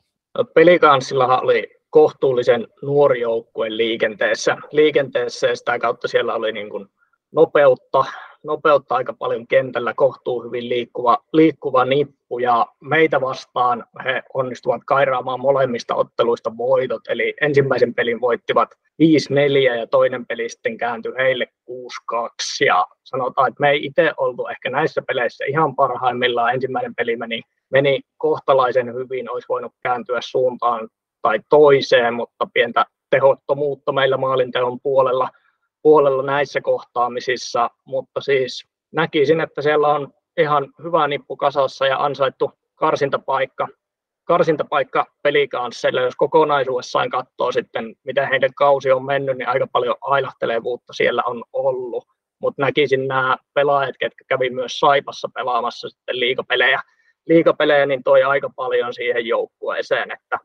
Pelikanssillahan oli kohtuullisen nuori joukkue liikenteessä. liikenteessä ja sitä kautta siellä oli niin kuin nopeutta, nopeutta aika paljon kentällä, kohtuu hyvin liikkuva, liikkuva nippu ja meitä vastaan he onnistuvat kairaamaan molemmista otteluista voitot, eli ensimmäisen pelin voittivat viisi neljä ja toinen peli sitten kääntyi heille kuusi kaksi ja sanotaan, että me ei itse oltu ehkä näissä peleissä ihan parhaimmillaan, ensimmäinen peli meni, meni kohtalaisen hyvin, olisi voinut kääntyä suuntaan tai toiseen, mutta pientä tehottomuutta meillä maalinteon puolella puolella näissä kohtaamisissa, mutta siis näkisin, että siellä on ihan hyvä nippu kasassa ja ansaittu karsintapaikka, karsintapaikka Pelikanssille. Jos kokonaisuudessaan katsoo sitten, miten heidän kausi on mennyt, niin aika paljon ailahtelevuutta siellä on ollut, mutta näkisin nämä pelaajat, ketkä kävi myös Saipassa pelaamassa sitten liigapelejä, liigapelejä niin toi aika paljon siihen joukkueeseen, että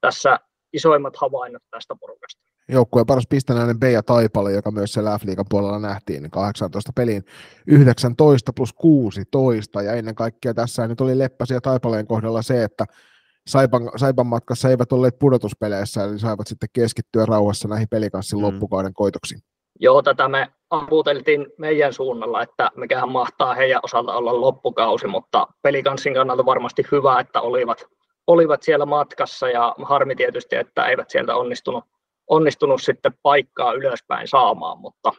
tässä isoimmat havainnot tästä porukasta. Joukkueen paras pistenäinen Bea Taipale, joka myös siellä F-liigan puolella nähtiin, niin kahdeksantoista peliin yhdeksäntoista plus kuusitoista, ja ennen kaikkea tässä nyt oli Leppäsiä Taipaleen kohdalla se, että Saipan, Saipan matkassa eivät olleet pudotuspeleissä, eli saivat sitten keskittyä rauhassa näihin Pelikanssin mm. loppukauden koitoksiin. Joo, tätä me amputeltiin meidän suunnalla, että mikähän mahtaa heidän osalta olla loppukausi, mutta Pelikanssin kannalta varmasti hyvä, että olivat, olivat siellä matkassa, ja harmi tietysti, että eivät sieltä onnistunut onnistunut sitten paikkaa ylöspäin saamaan, mutta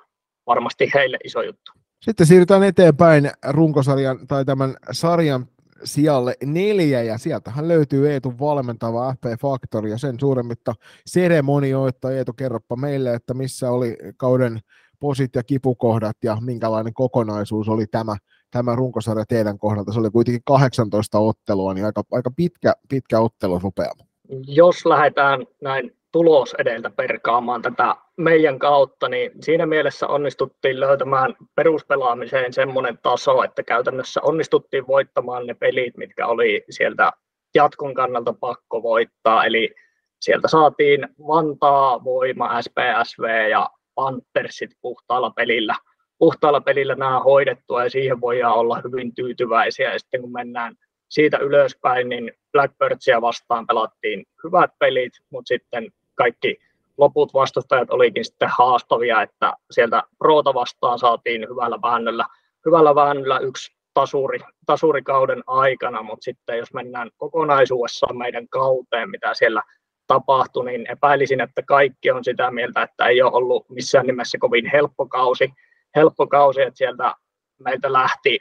varmasti heille iso juttu. Sitten siirrytään eteenpäin runkosarjan tai tämän sarjan sijalle neljä, ja sieltähän löytyy Eetun valmentava F B Factor, ja sen suuremmitta seremonioita. Eetu, kerroppa meille, että missä oli kauden posit ja kipukohdat, ja minkälainen kokonaisuus oli tämä, tämä runkosarja teidän kohdalta. Se oli kuitenkin kahdeksantoista ottelua, niin aika, aika pitkä, pitkä ottelu rupeama. Jos lähdetään näin tulos edeltä perkaamaan tätä meidän kautta, niin siinä mielessä onnistuttiin löytämään peruspelaamiseen semmoinen taso, että käytännössä onnistuttiin voittamaan ne pelit, mitkä oli sieltä jatkon kannalta pakko voittaa, eli sieltä saatiin Vantaa, Voima, S P S V ja Panthersit puhtaalla pelillä. Puhtaalla pelillä nämä hoidettua ja siihen voidaan olla hyvin tyytyväisiä, ja sitten kun mennään siitä ylöspäin, niin Blackbirdsia vastaan pelattiin hyvät pelit, mutta sitten kaikki loput vastustajat olikin sitten haastavia, että sieltä Proota vastaan saatiin hyvällä väännöllä, hyvällä väännöllä yksi tasuri, tasurikauden aikana, mutta sitten jos mennään kokonaisuudessaan meidän kauteen, mitä siellä tapahtui, niin epäilisin, että kaikki on sitä mieltä, että ei ole ollut missään nimessä kovin helppo kausi, helppo kausi, että sieltä meiltä lähti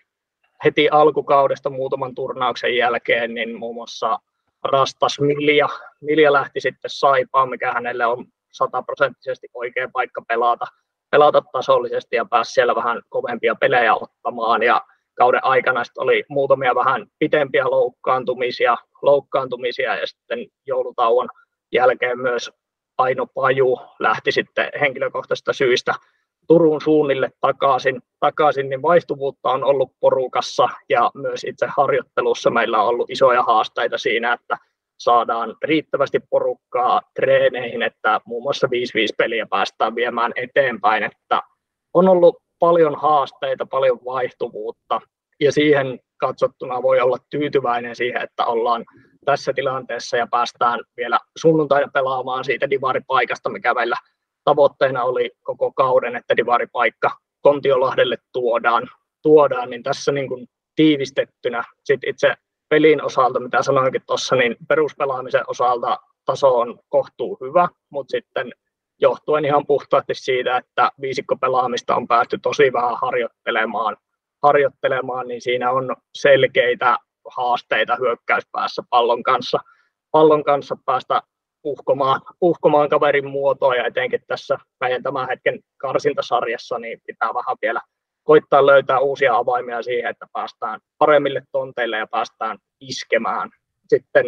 heti alkukaudesta muutaman turnauksen jälkeen, niin muun muassa Rastas Milja, Milja lähti sitten Saipaan, mikä hänelle on sataprosenttisesti oikea paikka pelata, pelata tasollisesti ja pääsi siellä vähän kovempia pelejä ottamaan. Ja kauden aikana oli muutamia vähän pitempiä loukkaantumisia, loukkaantumisia ja sitten joulutauon jälkeen myös Aino Paju lähti sitten henkilökohtaisista syistä Turun suunnille takaisin, takaisin, niin vaihtuvuutta on ollut porukassa ja myös itse harjoittelussa meillä on ollut isoja haasteita siinä, että saadaan riittävästi porukkaa treeneihin, että muun muassa viisi viisi peliä päästään viemään eteenpäin, että on ollut paljon haasteita, paljon vaihtuvuutta ja siihen katsottuna voi olla tyytyväinen siihen, että ollaan tässä tilanteessa ja päästään vielä sunnuntaina pelaamaan siitä divaripaikasta, mikä meillä tavoitteena oli koko kauden, että divaripaikka Kontiolahdelle tuodaan, tuodaan niin tässä niin kuin tiivistettynä sit itse pelin osalta, mitä sanoinkin tuossa, niin peruspelaamisen osalta taso on kohtuu hyvä, mutta sitten johtuen ihan puhtaasti siitä, että viisikkopelaamista on päästy tosi vähän harjoittelemaan, harjoittelemaan niin siinä on selkeitä haasteita hyökkäyspäässä pallon kanssa, pallon kanssa päästä uhkomaan, uhkomaan kaverin muotoa ja etenkin tässä meidän tämän hetken karsintasarjassa niin pitää vähän vielä koittaa löytää uusia avaimia siihen, että päästään paremmille tonteille ja päästään iskemään. Sitten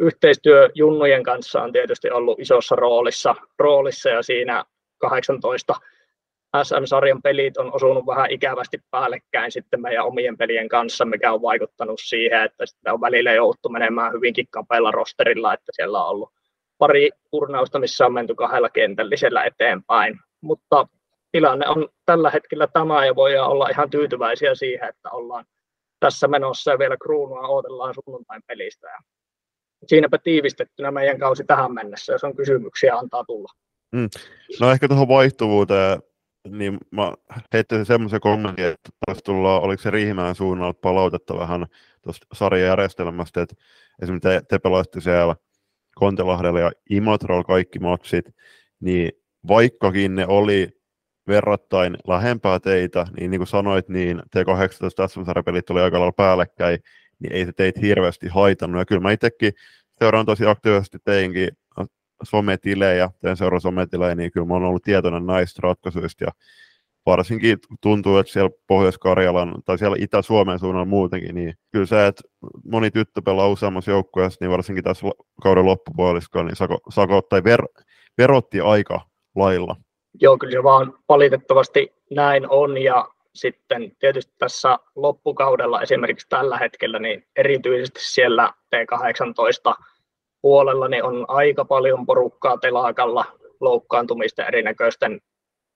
yhteistyö junnujen kanssa on tietysti ollut isossa roolissa, roolissa ja siinä kahdeksantoista äs äm-sarjan pelit on osunut vähän ikävästi päällekkäin sitten meidän omien pelien kanssa, mikä on vaikuttanut siihen, että sitten on välillä jouduttu menemään hyvinkin kapealla rosterilla, että siellä on ollut pari turnausta, missä on menty kahdella kentällisellä eteenpäin, mutta tilanne on tällä hetkellä tämä ja voidaan olla ihan tyytyväisiä siihen, että ollaan tässä menossa ja vielä kruunua odotellaan sunnuntain pelistä. Ja siinäpä tiivistettynä meidän kausi tähän mennessä, jos on kysymyksiä, antaa tulla. Mm. No ehkä tuohon vaihtuvuuteen, niin mä heittäisin semmoisen kommentin, että taas tullaan, oliko se Riihimäen suunnalla palautetta vähän tuosta sarjajärjestelmästä, että esimerkiksi te, te pelasitte siellä Kontelahdella ja Imatralla kaikki matsit, niin vaikkakin ne oli verrattain lähempää teitä, niin niin kuin sanoit, niin T kahdeksantoista S M-sarjapelit oli aika lailla päällekkäin, niin ei se teitä hirveästi haitannut. Ja kyllä mä itsekin seuraan tosi aktiivisesti teinkin sometilejä, tein seuraan sometilejä, niin kyllä mä oon ollut tietoinen näistä ratkaisuista. Ja varsinkin tuntuu, että siellä Pohjois-Karjalan tai siellä Itä-Suomen suunnalla muutenkin, niin kyllä se, että moni tyttö pelaa useammassa joukkueessa, niin varsinkin tässä kauden loppupuoliskolla, niin sako, sako, tai ver, verotti aika lailla. Joo, kyllä se vaan valitettavasti näin on ja sitten tietysti tässä loppukaudella esimerkiksi tällä hetkellä niin erityisesti siellä T kahdeksantoista puolella niin on aika paljon porukkaa telakalla loukkaantumisten erinäköisten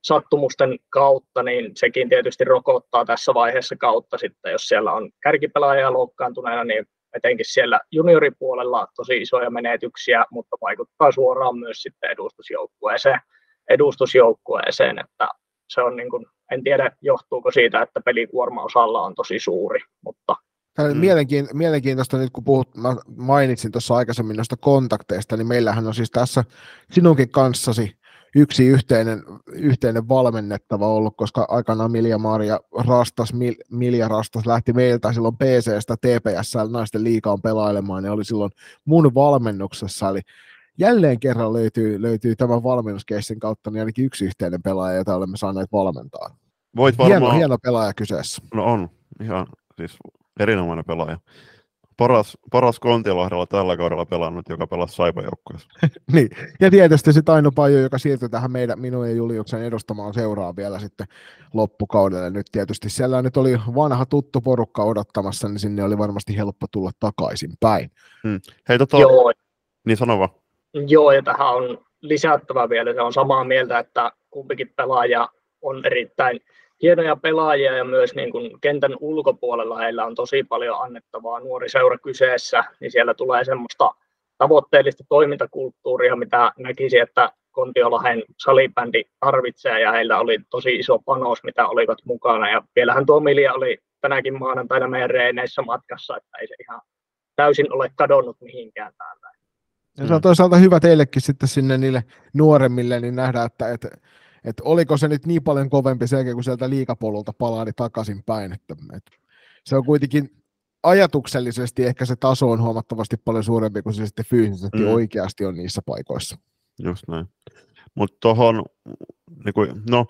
sattumusten kautta, niin sekin tietysti rokottaa tässä vaiheessa kautta sitten, jos siellä on kärkipelaajia loukkaantuneena, niin etenkin siellä junioripuolella tosi isoja menetyksiä, mutta vaikuttaa suoraan myös sitten edustusjoukkueeseen. edustusjoukkueeseen, että se on niin kuin, en tiedä johtuuko siitä, että pelikuorma osalla on tosi suuri, mutta mm. Mielenkiintoista nyt kun puhut, mä mainitsin tuossa aikaisemmin noista kontakteista, niin meillähän on siis tässä sinunkin kanssasi yksi yhteinen, yhteinen valmennettava ollut, koska aikanaan Milja-Maria Rastas, Mil, Milja Rastas lähti meiltä silloin P C:stä T P S:llä naisten liigaan pelailemaan ja oli silloin mun valmennuksessa, eli jälleen kerran löytyy, löytyy tämän valmennuskeissin kautta niin ainakin yksi yhteinen pelaaja, jota olemme saaneet valmentaa. Voit varmaan... hieno, hieno pelaaja kyseessä. No on, ihan siis erinomainen pelaaja. Paras, paras Kontiolahdella tällä kaudella pelannut, joka pelasi Saipan joukkueessa. Niin, ja tietysti se Tainu Paju, joka siirtyi tähän meidän, minun ja Juliuksen edustamaan seuraa vielä sitten loppukaudelle. Nyt tietysti siellä nyt oli vanha tuttu porukka odottamassa, niin sinne oli varmasti helppo tulla takaisinpäin. Hmm. Hei tota... Joo. Niin sano vaan. Joo, ja tähän on lisättävä vielä. Se on samaa mieltä, että kumpikin pelaaja on erittäin hienoja pelaajia ja myös niin kuin kentän ulkopuolella heillä on tosi paljon annettavaa. Nuori seura kyseessä, niin siellä tulee semmoista tavoitteellista toimintakulttuuria, mitä näkisi, että Kontiolahden salibändi tarvitsee ja heillä oli tosi iso panos, mitä olivat mukana. Ja vielähän tuo Milja oli tänäkin maanantaina meidän reeneissä matkassa, että ei se ihan täysin ole kadonnut mihinkään täällä. Ja se on toisaalta hyvä teillekin sitten sinne niille nuoremmille, niin nähdä, että, että, että oliko se nyt niin paljon kovempi selkeä, kun sieltä liigapolulta palaa, niin takaisinpäin. Että, että se on kuitenkin ajatuksellisesti ehkä se taso on huomattavasti paljon suurempi kuin se sitten fyysisesti mm. oikeasti on niissä paikoissa. Just näin. Mutta tuohon, niin no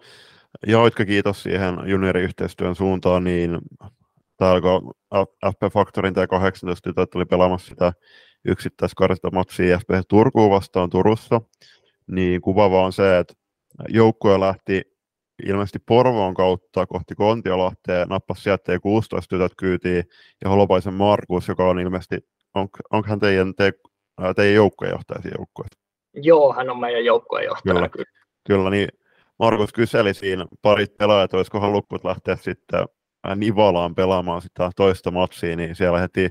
jaoitko kiitos siihen junioriyhteistyön suuntaan, niin täällä kun F B Factorin tai kahdeksantoista tytöt oli pelaamassa sitä yksittäiskarsintamatsia F B Turkuun vastaan Turussa, niin kuvaava on se, että joukkue lähti ilmeisesti Porvoon kautta kohti Kontiolahteen, nappasi sieltä T kuusitoista tytöt kyytiin, ja Halopaisen Markus, joka on ilmeisesti, on, onkohan teidän, te, teidän joukkueenjohtajaisia joukkueita? Joo, hän on meidän joukkueenjohtajana. Kyllä, kyllä, niin Markus kyseli siinä parit pelaajat, olisikohan lukut lähteä sitten Nivalaan pelaamaan sitä toista matsia, niin siellä heti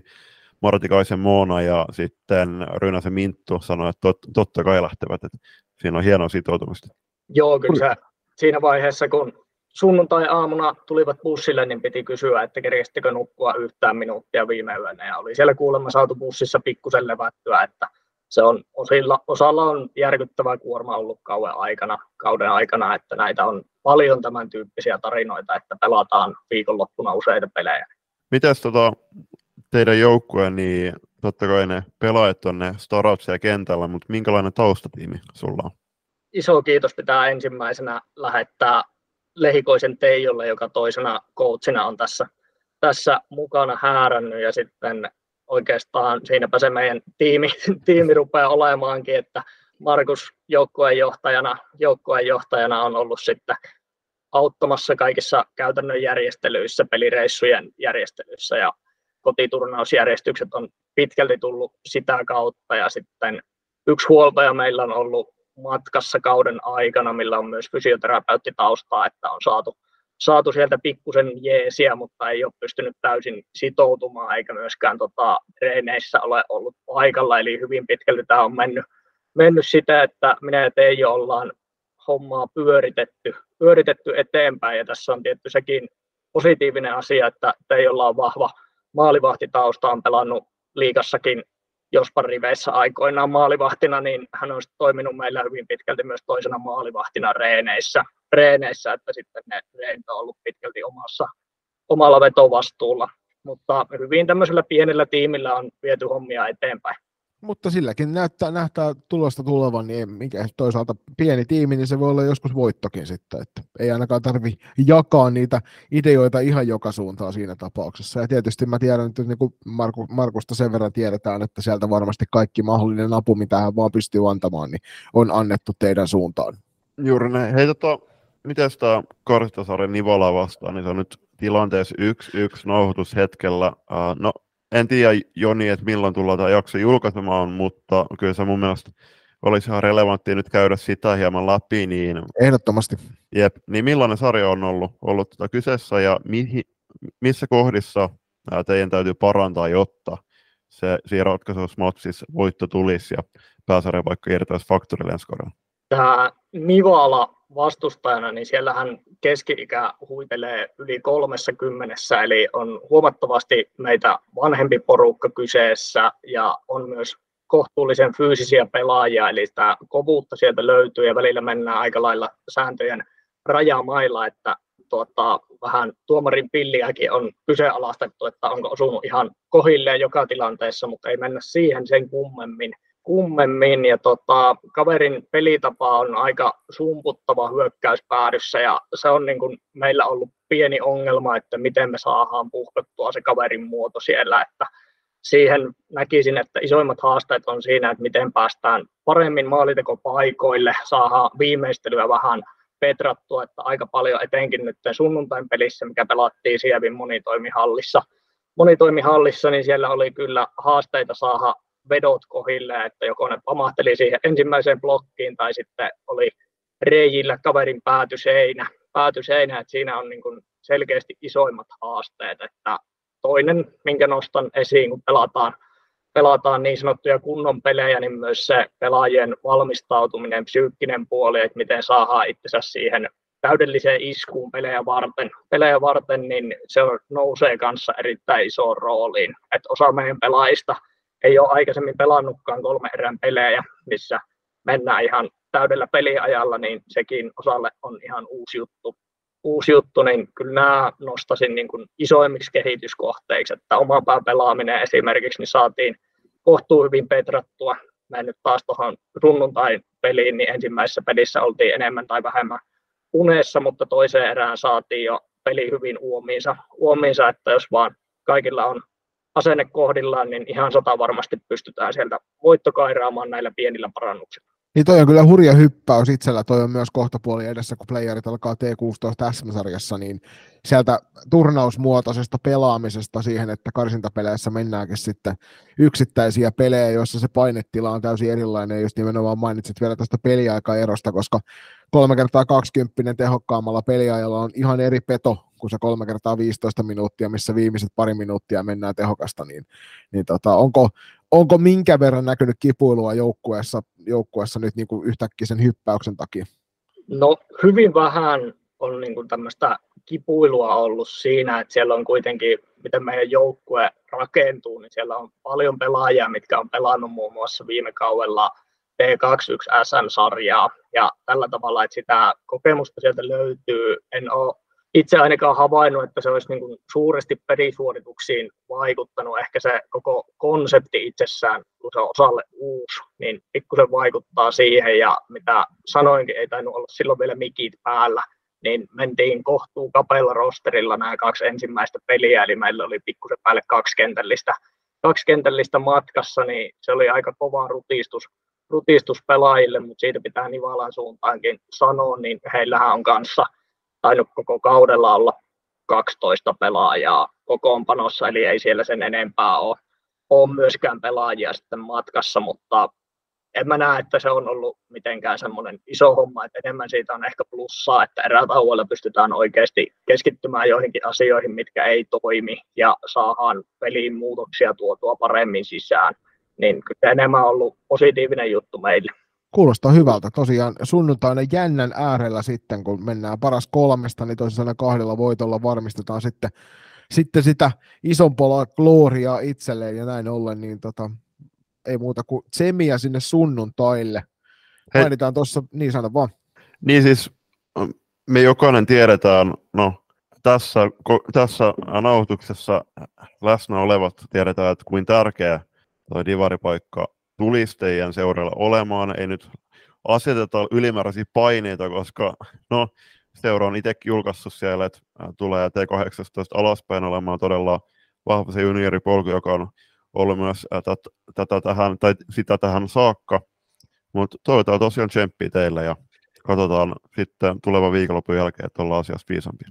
Martikaisen Moona ja sitten Rynäsen Minttu sanoi, että tot, totta kai lähtevät, että siinä on hienoa sitoutumista. Joo, kyllä se, siinä vaiheessa, kun sunnuntai-aamuna tulivat bussille, niin piti kysyä, että keristikö nukkua yhtään minuuttia viime yönä. Ja oli siellä kuulemma saatu bussissa pikkusen levättyä, että se on, osilla, osalla on järkyttävä kuorma ollut kauden aikana, kauden aikana, että näitä on paljon tämän tyyppisiä tarinoita, että pelataan viikonloppuna useita pelejä. Mites tota teidän joukkueen, niin totta kai ne pelaajat on ne starauksia kentällä, mutta minkälainen taustatiimi sulla on? Iso kiitos pitää ensimmäisenä lähettää Lehikoisen Teijolle, joka toisena coachina on tässä, tässä mukana häärännyt, ja sitten oikeastaan siinäpä se meidän tiimi, tiimi rupeaa olemaankin, että Markus joukkueen johtajana, joukkueen johtajana on ollut sitten auttamassa kaikissa käytännön järjestelyissä, pelireissujen järjestelyissä, ja kotiturnausjärjestykset on pitkälti tullut sitä kautta, ja sitten yksi huoltaja meillä on ollut matkassa kauden aikana, millä on myös fysioterapeutti taustaa, että on saatu, saatu sieltä pikkusen jeesiä, mutta ei ole pystynyt täysin sitoutumaan, eikä myöskään tota, treeneissä ole ollut paikalla, eli hyvin pitkälti tämä on mennyt, mennyt sitä, että minä ja Teijo ollaan hommaa pyöritetty, pyöritetty eteenpäin, ja tässä on tietty sekin positiivinen asia, että Teijolla on vahva maalivahtitausta, on pelannut liigassakin jospan riveissä aikoinaan maalivahtina, niin hän on toiminut meillä hyvin pitkälti myös toisena maalivahtina reeneissä, reeneissä että sitten ne reenit on ollut pitkälti omassa, omalla vetovastuulla. Mutta hyvin tämmöisellä pienellä tiimillä on viety hommia eteenpäin. Mutta silläkin näyttää, näyttää tulosta tulevan, niin mikä toisaalta pieni tiimi, niin se voi olla joskus voittokin sitten, että ei ainakaan tarvitse jakaa niitä ideoita ihan joka suuntaan siinä tapauksessa. Ja tietysti mä tiedän, että niin kuin Marku, Markusta sen verran tiedetään, että sieltä varmasti kaikki mahdollinen apu, mitä hän vaan pystyy antamaan, niin on annettu teidän suuntaan. Juuri näin. Hei, tota, miten tämä Karsitasarjan Nivalaa vastaan, niin se on nyt tilanteessa yksi yksi nouhutushetkellä. Uh, no. En tiedä, Joni, että milloin tullaan tämä jakso julkaisemaan, mutta kyllä se mun mielestä olisi ihan relevanttia nyt käydä sitä hieman läpi. Niin ehdottomasti. Jep, niin millainen sarja on ollut, ollut tuota kyseessä ja mihin, missä kohdissa teidän täytyy parantaa, jotta se siinä ratkaisussa matsissa voitto tulisi ja pääsarja vaikka irtaisi Factorille ensi kaudella? Tämä Nivala vastustajana, niin siellähän keski-ikä huitelee yli kolmekymmentä, eli on huomattavasti meitä vanhempi porukka kyseessä, ja on myös kohtuullisen fyysisiä pelaajia, eli sitä kovuutta sieltä löytyy, ja välillä mennään aika lailla sääntöjen rajamailla, että tuota, vähän tuomarin pilliäkin on kyseenalaistettu, että onko osunut ihan kohilleen joka tilanteessa, mutta ei mennä siihen sen kummemmin. kummemmin ja tota, kaverin pelitapa on aika sumputtava hyökkäyspäädyssä, ja se on niin kuin meillä ollut pieni ongelma, että miten me saadaan puhkottua se kaverin muoto siellä, että siihen näkisin, että isoimmat haasteet on siinä, että miten päästään paremmin maalitekopaikoille, saadaan viimeistelyä vähän petrattua, että aika paljon etenkin nyt sunnuntain pelissä, mikä pelattiin Sievin monitoimihallissa, monitoimihallissa, niin siellä oli kyllä haasteita saada vedot kohille, että joko ne pamahteli siihen ensimmäiseen blokkiin tai sitten oli reijillä kaverin päätyseinä, päätyseinä että siinä on niin kuin selkeästi isoimmat haasteet. Että toinen, minkä nostan esiin, kun pelataan, pelataan niin sanottuja kunnon pelejä, niin myös se pelaajien valmistautuminen, psyykkinen puoli, että miten saadaan itsensä siihen täydelliseen iskuun pelejä varten, pelejä varten niin se nousee kanssa erittäin isoon rooliin. Että osa meidän pelaajista ei ole aikaisemmin pelannutkaan kolme erään pelejä, missä mennään ihan täydellä peliajalla, niin sekin osalle on ihan uusi juttu. Uusi juttu, niin kyllä nämä nostaisin niin kuin isoimmiksi kehityskohteiksi, että oma pääpelaaminen esimerkiksi niin saatiin kohtuu hyvin petrattua. Mä nyt taas tuohon sunnuntain peliin, niin ensimmäisessä pelissä oltiin enemmän tai vähemmän unessa, mutta toiseen erään saatiin jo peli hyvin uomiinsa, uomiinsa että jos vaan kaikilla on asenne kohdillaan, niin ihan sata varmasti pystytään sieltä voittokairaamaan näillä pienillä parannuksilla. Niin toi on kyllä hurja hyppäys itsellä, toi on myös kohtapuoli edessä, kun playerit alkaa T kuusitoista S M-sarjassa, niin sieltä turnausmuotoisesta pelaamisesta siihen, että karsintapeleissä mennäänkin sitten yksittäisiä pelejä, joissa se painetila on täysin erilainen, just nimenomaan mainitsit vielä tästä peliaikaerosta, koska kolme kertaa kaksikymmentä tehokkaammalla peliajalla on ihan eri peto kuin se kolme kertaa viisitoista minuuttia, missä viimeiset pari minuuttia mennään tehokasta, niin, niin tota, onko Onko minkä verran näkynyt kipuilua joukkueessa, joukkueessa nyt niin kuin yhtäkkiä sen hyppäyksen takia? No hyvin vähän on niin kuin tämmöistä kipuilua ollut siinä, että siellä on kuitenkin, miten meidän joukkue rakentuu, niin siellä on paljon pelaajia, mitkä on pelannut muun muassa viime kaudella T kaksikymmentäyksi S M-sarjaa ja tällä tavalla, että sitä kokemusta sieltä löytyy. En ole itse ainakaan havainnut, että se olisi niin kuin suuresti pelisuorituksiin vaikuttanut. Ehkä se koko konsepti itsessään, kun se on osalle uusi, niin pikkusen vaikuttaa siihen. Ja mitä sanoinkin, ei tainnut olla silloin vielä mikit päällä, niin mentiin kohtuun kapealla rosterilla nämä kaksi ensimmäistä peliä. Eli meillä oli pikkusen päälle kaksikentällistä, kaksikentällistä matkassa, niin se oli aika kova rutistus, rutistus pelaajille, mutta siitä pitää Nivalan suuntaankin sanoa, niin heillähän on kanssa tainnut koko kaudella olla kaksitoista pelaajaa kokoonpanossa, eli ei siellä sen enempää ole, ole myöskään pelaajia sitten matkassa, mutta en mä näe, että se on ollut mitenkään semmoinen iso homma, että enemmän siitä on ehkä plussaa, että erätauolla pystytään oikeasti keskittymään joihinkin asioihin, mitkä ei toimi, ja saadaan peliin muutoksia tuotua paremmin sisään, niin kyllä enemmän on ollut positiivinen juttu meille. Kuulostaa hyvältä. Tosiaan sunnuntaina jännän äärellä sitten, kun mennään paras kolmesta, niin toisin sanoen kahdella voitolla varmistetaan sitten, sitten sitä isompaa glooriaa itselleen ja näin ollen, niin tota, ei muuta kuin tsemiä sinne sunnuntaille. Mainitaan tuossa, niin sano vaan. Niin siis me jokainen tiedetään, no tässä, tässä nauhoituksessa läsnä olevat tiedetään, että kuin tärkeä toi divaripaikka tulisi teidän seuralla olemaan, ei nyt aseteta ylimääräisiä paineita, koska no, seura on itsekin julkaissut siellä, että tulee T kahdeksantoista alaspäin olemaan todella vahva se junioripolku, joka on ollut myös tätä, tätä tähän, tai sitä tähän saakka, mutta toivotaan tosiaan tsemppiä teille ja katsotaan sitten tulevan viikonlopun jälkeen, että ollaan asiassa viisampia.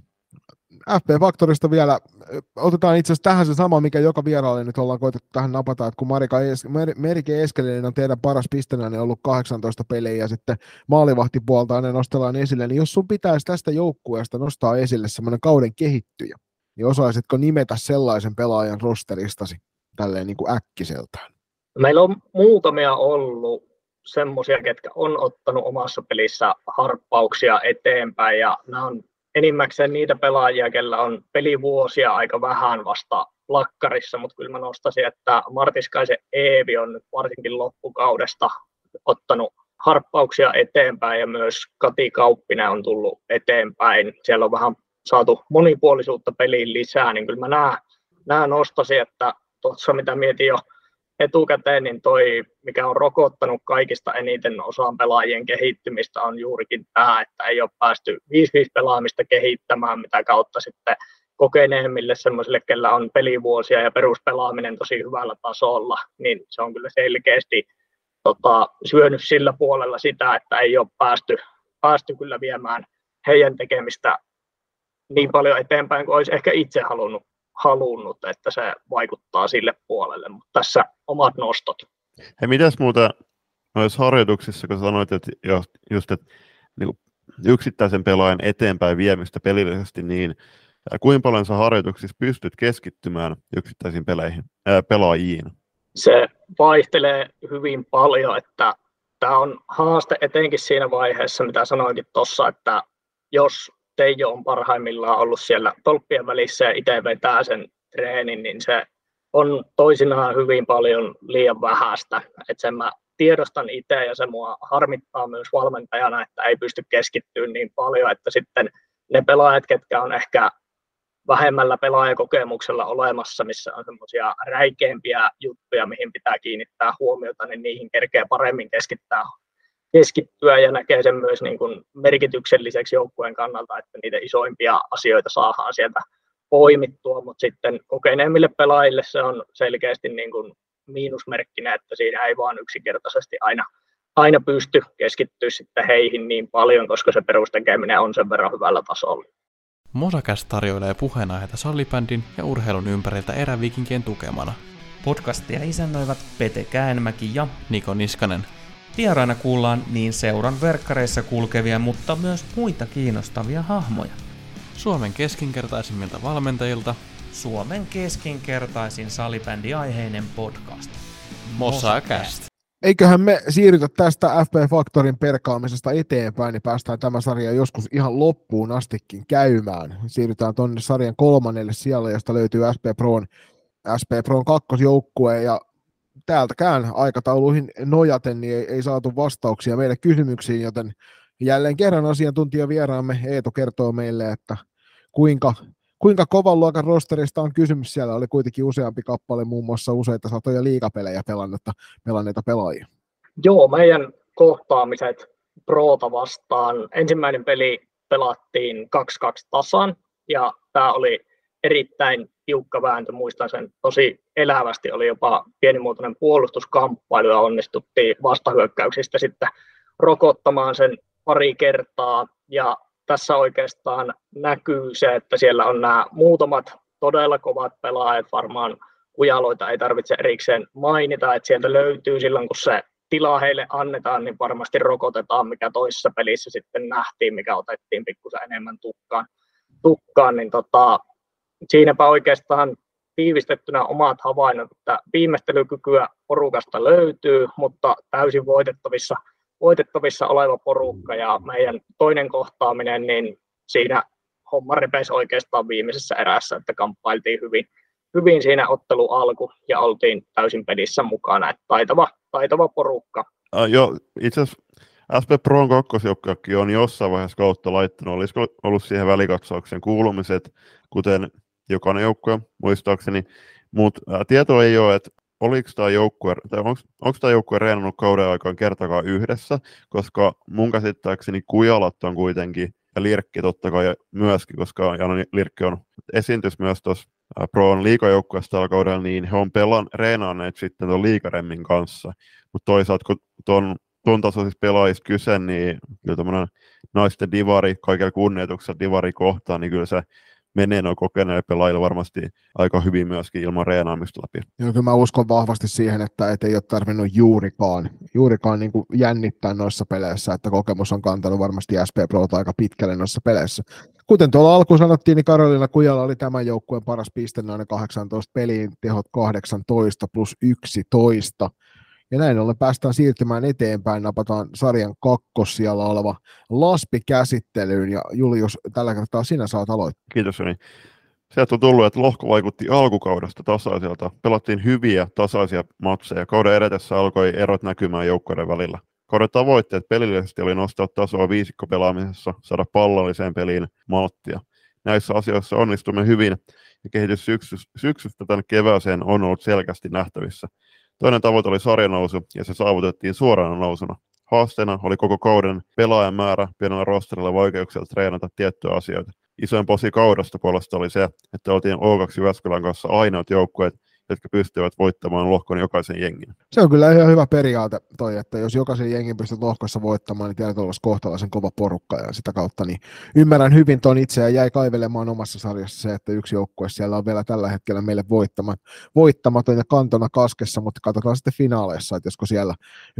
F B-faktorista vielä, otetaan itse asiassa tähän se sama, mikä joka vieraalle nyt ollaan koitettu tähän napata, että kun Marika es- Mer- Merike Eskelinen on teidän paras pistenäinen ollut kahdeksantoista pelejä ja sitten maalivahtipuolta aina nostellaan esille, niin jos sun pitäisi tästä joukkueesta nostaa esille semmoinen kauden kehittyjä, niin osaisitko nimetä sellaisen pelaajan rosteristasi tälleen niin kuin äkkiseltään? Meillä on muutamia ollut semmoisia, ketkä on ottanut omassa pelissä harppauksia eteenpäin ja nämä on enimmäkseen niitä pelaajia, kellä on pelivuosia aika vähän vasta plakkarissa, mutta kyllä mä nostaisin, että Martiskaisen Eevi on nyt varsinkin loppukaudesta ottanut harppauksia eteenpäin ja myös Kati Kauppinen on tullut eteenpäin. Siellä on vähän saatu monipuolisuutta peliin lisää, niin kyllä mä nää, nää nostaisin, että tuossa mitä mietin jo etukäteen, niin toi, mikä on rokottanut kaikista eniten osaan pelaajien kehittymistä, on juurikin tämä, että ei ole päästy viisi viisi pelaamista kehittämään, mitä kautta sitten kokeneemmille semmoisille, kellä on pelivuosia ja peruspelaaminen tosi hyvällä tasolla, niin se on kyllä selkeästi tota, syönyt sillä puolella sitä, että ei ole päästy, päästy kyllä viemään heidän tekemistä niin paljon eteenpäin kuin olisi ehkä itse halunnut. halunnut, että se vaikuttaa sille puolelle, mutta tässä omat nostot. Hei, mitäs muuta noissa harjoituksissa, kun sanoit, että just, että niin yksittäisen pelaajan eteenpäin viemistä pelillisesti, niin kuinka paljon sä harjoituksissa pystyt keskittymään yksittäisiin peleihin, ää, pelaajiin? Se vaihtelee hyvin paljon, että tämä on haaste etenkin siinä vaiheessa, mitä sanoinkin tuossa, että jos Teijo on parhaimmillaan ollut siellä tolppien välissä ja itse vetää sen treenin, niin se on toisinaan hyvin paljon liian vähäistä. Et sen mä tiedostan itse ja se mua harmittaa myös valmentajana, että ei pysty keskittymään niin paljon, että sitten ne pelaajat, ketkä on ehkä vähemmällä pelaajakokemuksella olemassa, missä on semmoisia räikeämpiä juttuja, mihin pitää kiinnittää huomiota, niin niihin kerkeä paremmin keskittää keskittyä ja näkee sen myös niin kuin merkitykselliseksi joukkueen kannalta, että niitä isoimpia asioita saadaan sieltä poimittua, mutta sitten kokeneemmille pelaajille se on selkeästi niin kuin miinusmerkkinä, että siinä ei vaan yksinkertaisesti aina, aina pysty keskittyä sitten heihin niin paljon, koska se perustekeminen on sen verran hyvällä tasolla. Mosakäs tarjoilee puheenaiheita sallibändin ja urheilun ympäriltä eräviikinkien tukemana. Podcastia isännöivät Pete Käänmäki ja Niko Niskanen. Vieraina kuullaan niin seuran verkkareissa kulkevia, mutta myös muita kiinnostavia hahmoja. Suomen keskinkertaisimmilta valmentajilta. Suomen keskinkertaisin salibändiaiheinen podcast. Mosakäst. Eiköhän me siirrytä tästä F B Factorin perkaamisesta eteenpäin, niin päästään tämä sarja joskus ihan loppuun astikin käymään. Siirrytään tuonne sarjan kolmannelle sijalle, josta löytyy S P Proon, S P Proon kakkosjoukkue, ja täältäkään aikatauluihin nojaten niin ei, ei saatu vastauksia meidän kysymyksiin, joten jälleen kerran asiantuntijavieraamme Eetu kertoo meille, että kuinka, kuinka kovan luokan rosterista on kysymys. Siellä oli kuitenkin useampi kappale, muun muassa useita satoja liigapelejä pelanneita, pelanneita pelaajia. Joo, meidän kohtaamiset Proota vastaan. Ensimmäinen peli pelattiin kaksi kaksi tasan, ja tämä oli erittäin tiukka vääntö, muistan sen tosi elävästi, oli jopa pienimuotoinen puolustuskamppailu ja onnistuttiin vastahyökkäyksistä sitten rokottamaan sen pari kertaa, ja tässä oikeastaan näkyy se, että siellä on nämä muutamat todella kovat pelaajat, varmaan Kujaloita ei tarvitse erikseen mainita, että sieltä löytyy silloin, kun se tila heille annetaan, niin varmasti rokotetaan, mikä toisessa pelissä sitten nähtiin, mikä otettiin pikkusen enemmän tukkaan, tukkaan niin tota, siinäpä oikeastaan tiivistettynä omat havainnot, että viimeistelykykyä porukasta löytyy, mutta täysin voitettavissa, voitettavissa oleva porukka, ja meidän toinen kohtaaminen, niin siinä homma repesi oikeastaan viimeisessä erässä, että kamppailtiin hyvin, hyvin siinä ottelun alku ja oltiin täysin pelissä mukana, että taitava, taitava porukka. Äh, joo, itse asiassa S P Pron kakkosjoukkuekin on jossain vaiheessa kautta laittanut, olisiko ollut siihen välikatsauksen kuulumiset, kuten jokainen joukkue muistaakseni, mutta tietoa ei ole, että oliko tämä joukkue, tai onko, onko tämä joukkue reenannut kauden aikaan kertakaan yhdessä, koska mun käsittääkseni Kujalat on kuitenkin, ja Lirkki totta kai myöskin, koska Jana Lirkki on esiintys myös tuossa Proon liigajoukkueessa tällä kaudella, niin he on pelan reenanneet sitten tuon liigaremmin kanssa, mutta toisaalta kun tuon tuon tasoisista pelaajista kyse, niin kyllä tämmöinen naisten divari, kaikilla kunnioituksella divari kohtaan, niin kyllä se menee noin kokeneille pelaajille varmasti aika hyvin myöskin ilman reenaamista läpi. Joo, kyllä mä uskon vahvasti siihen, että et ei ole tarvinnut juurikaan, juurikaan niin kuin jännittää noissa peleissä, että kokemus on kantanut varmasti S P Prota aika pitkälle noissa peleissä. Kuten tuolla alkuun sanottiin, niin Karolina Kujala oli tämän joukkueen paras pistennainen kahdeksantoista peliin, tehot kahdeksantoista plus yksitoista. Ja näin ollen päästään siirtymään eteenpäin, napataan sarjan kakkossijalla oleva Laspi käsittelyyn, ja Julius, tällä kertaa sinä saat aloittaa. Kiitos, Jani. Sieltä on tullut, että lohko vaikutti alkukaudesta tasaiselta. Pelattiin hyviä tasaisia matseja. Kauden edetessä alkoi erot näkymään joukkueiden välillä. Kauden tavoitteet pelillisesti oli nostaa tasoa viisikko pelaamisessa, saada pallolliseen peliin malttia. Näissä asioissa onnistumme hyvin, ja kehitys syksy- syksystä tämän kevääseen on ollut selkeästi nähtävissä. Toinen tavoite oli sarjanousu, ja se saavutettiin suorana nousuna. Haasteena oli koko kauden pelaajan määrä, pienellä rosterilla vaikeuksella treenata tiettyjä asioita. Isoin posi kaudesta puolesta oli se, että oltiin O kaksi Jyväskylän kanssa ainoat joukkueet, jotka pystyvät voittamaan lohkon jokaisen jengin. Se on kyllä ihan hyvä periaate toi, että jos jokaisen jengin pystyt lohkossa voittamaan, niin tiedät olevasi kohtalaisen kova porukka, ja sitä kautta niin ymmärrän hyvin ton itse, ja jäi kaivelemaan omassa sarjassa se, että yksi joukkue siellä on vielä tällä hetkellä meille voittama, voittamaton ja kantona kaskessa, mutta katsotaan sitten finaaleissa, että josko siellä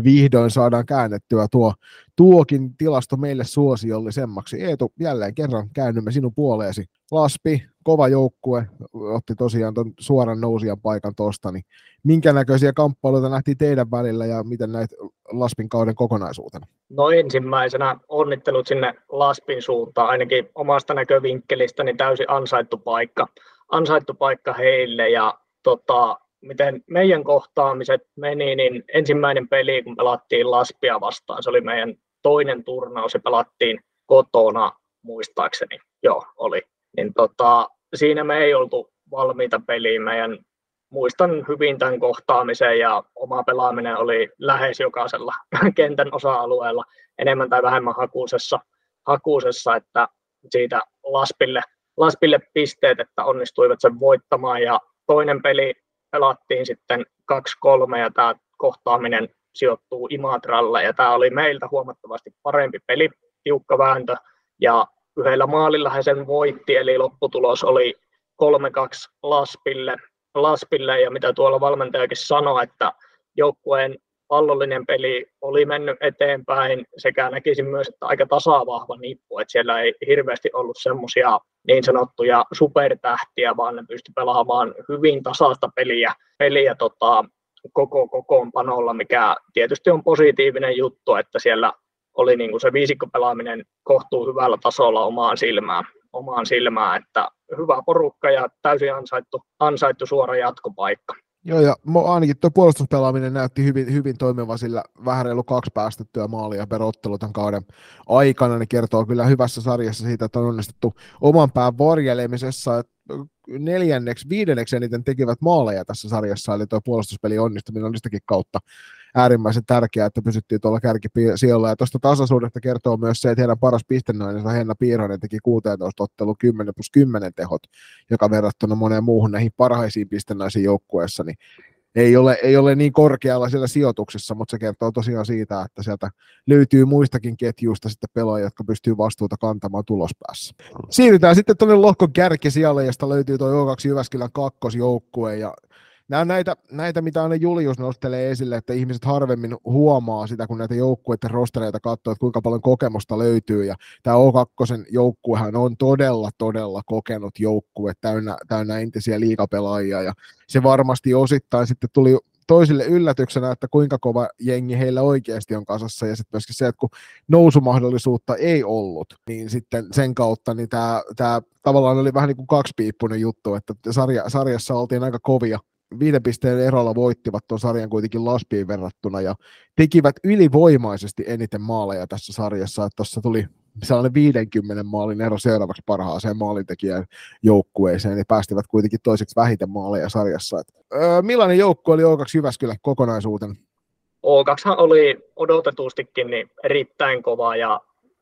vihdoin saadaan käännettyä tuo tuokin tilasto meille suosiollisemmaksi. Eetu, jälleen kerran käännymme sinun puoleesi. Laspi, kova joukkue, otti tosiaan tuon suoran nousijan paikan tuosta, niin minkä näköisiä kamppailuita nähtiin teidän välillä ja miten näit Laspin kauden kokonaisuutena? No ensimmäisenä onnittelut sinne Laspin suuntaan, ainakin omasta näkövinkkelistä, niin täysin ansaittu paikka, ansaittu paikka heille, ja tota, miten meidän kohtaamiset meni, niin ensimmäinen peli, kun pelattiin Laspia vastaan, se oli meidän toinen turnaus, se pelattiin kotona muistaakseni, joo oli. Niin tota, siinä me ei oltu valmiita peliin. Meidän, muistan hyvin tämän kohtaamisen, ja oma pelaaminen oli lähes jokaisella kentän osa-alueella enemmän tai vähemmän hakuisessa, hakuisessa että siitä Laspille, Laspille pisteet, että onnistuivat sen voittamaan. Ja toinen peli pelattiin sitten kaksi kolme, ja tämä kohtaaminen sijoittuu Imatralla, ja tämä oli meiltä huomattavasti parempi peli, tiukka vääntö, ja yhdellä maalilla he sen voitti, eli lopputulos oli kolme kaksi Laspille, Laspille, ja mitä tuolla valmentajakin sanoi, että joukkueen pallollinen peli oli mennyt eteenpäin, sekä näkisin myös, että aika tasavahva nippu, että siellä ei hirveästi ollut semmoisia niin sanottuja supertähtiä, vaan ne pysty pelaamaan hyvin tasaista peliä, peliä tota, koko kokoonpanolla, mikä tietysti on positiivinen juttu, että siellä oli niin kuin se viisikkopelaaminen kohtuu hyvällä tasolla omaan silmään, omaan silmään, että hyvä porukka ja täysin ansaittu, ansaittu suora jatkopaikka. Joo, ja ainakin tuo puolustuspelaaminen näytti hyvin, hyvin toimiva, sillä vähän reilu kaksi päästettyä maalia per ottelu tämän kauden aikana, niin kertoo kyllä hyvässä sarjassa siitä, että on onnistuttu oman pään varjelemisessa, että neljänneksi, viidenneksi eniten tekivät maaleja tässä sarjassa, eli tuo puolustuspeli onnistuminen on sitäkin kautta äärimmäisen tärkeää, että pysyttiin tuolla kärkisijoilla, ja tuosta tasaisuudesta kertoo myös se, että heidän paras pistennäinen Henna Piirainen teki kuusitoista ottelu kymmenen plus kymmenen tehot, joka verrattuna moneen muuhun näihin parhaisiin pistennäisiin joukkueessa, niin ei ole, ei ole niin korkealla siellä sijoituksessa, mutta se kertoo tosiaan siitä, että sieltä löytyy muistakin ketjuista sitten pelaajia, jotka pystyy vastuuta kantamaan tulospäässä. Siirrytään sitten tuonne lohkon kärkisijalle, josta löytyy tuo O kaksi Jyväskylän kakkosjoukkue, ja nämä on näitä, näitä, mitä aina Julius nostelee esille, että ihmiset harvemmin huomaa sitä, kun näitä joukkueiden rostereita katsoo, että kuinka paljon kokemusta löytyy. Ja tämä O kaksi-joukkuehan on todella, todella kokenut joukkue, täynnä, täynnä entisiä liigapelaajia. Ja se varmasti osittain sitten tuli toisille yllätyksenä, että kuinka kova jengi heillä oikeasti on kasassa. Ja sitten myöskin se, että kun nousumahdollisuutta ei ollut, niin sitten sen kautta niin tämä, tämä tavallaan oli vähän niin kuin kaksipiippunen juttu, että sarja, sarjassa oltiin aika kovia. Viiden pisteen erolla voittivat tuon sarjan kuitenkin Laspiin verrattuna ja tekivät ylivoimaisesti eniten maaleja tässä sarjassa. Tuossa tuli sellainen viidenkymmenen maalin ero seuraavaksi parhaaseen maalintekijän joukkueeseen ja päästivät kuitenkin toiseksi vähiten maaleja sarjassa. Et, öö, millainen joukkue oli O kaksi Jyväskylä kokonaisuutena? O kaksi oli odotetustikin niin erittäin kova ja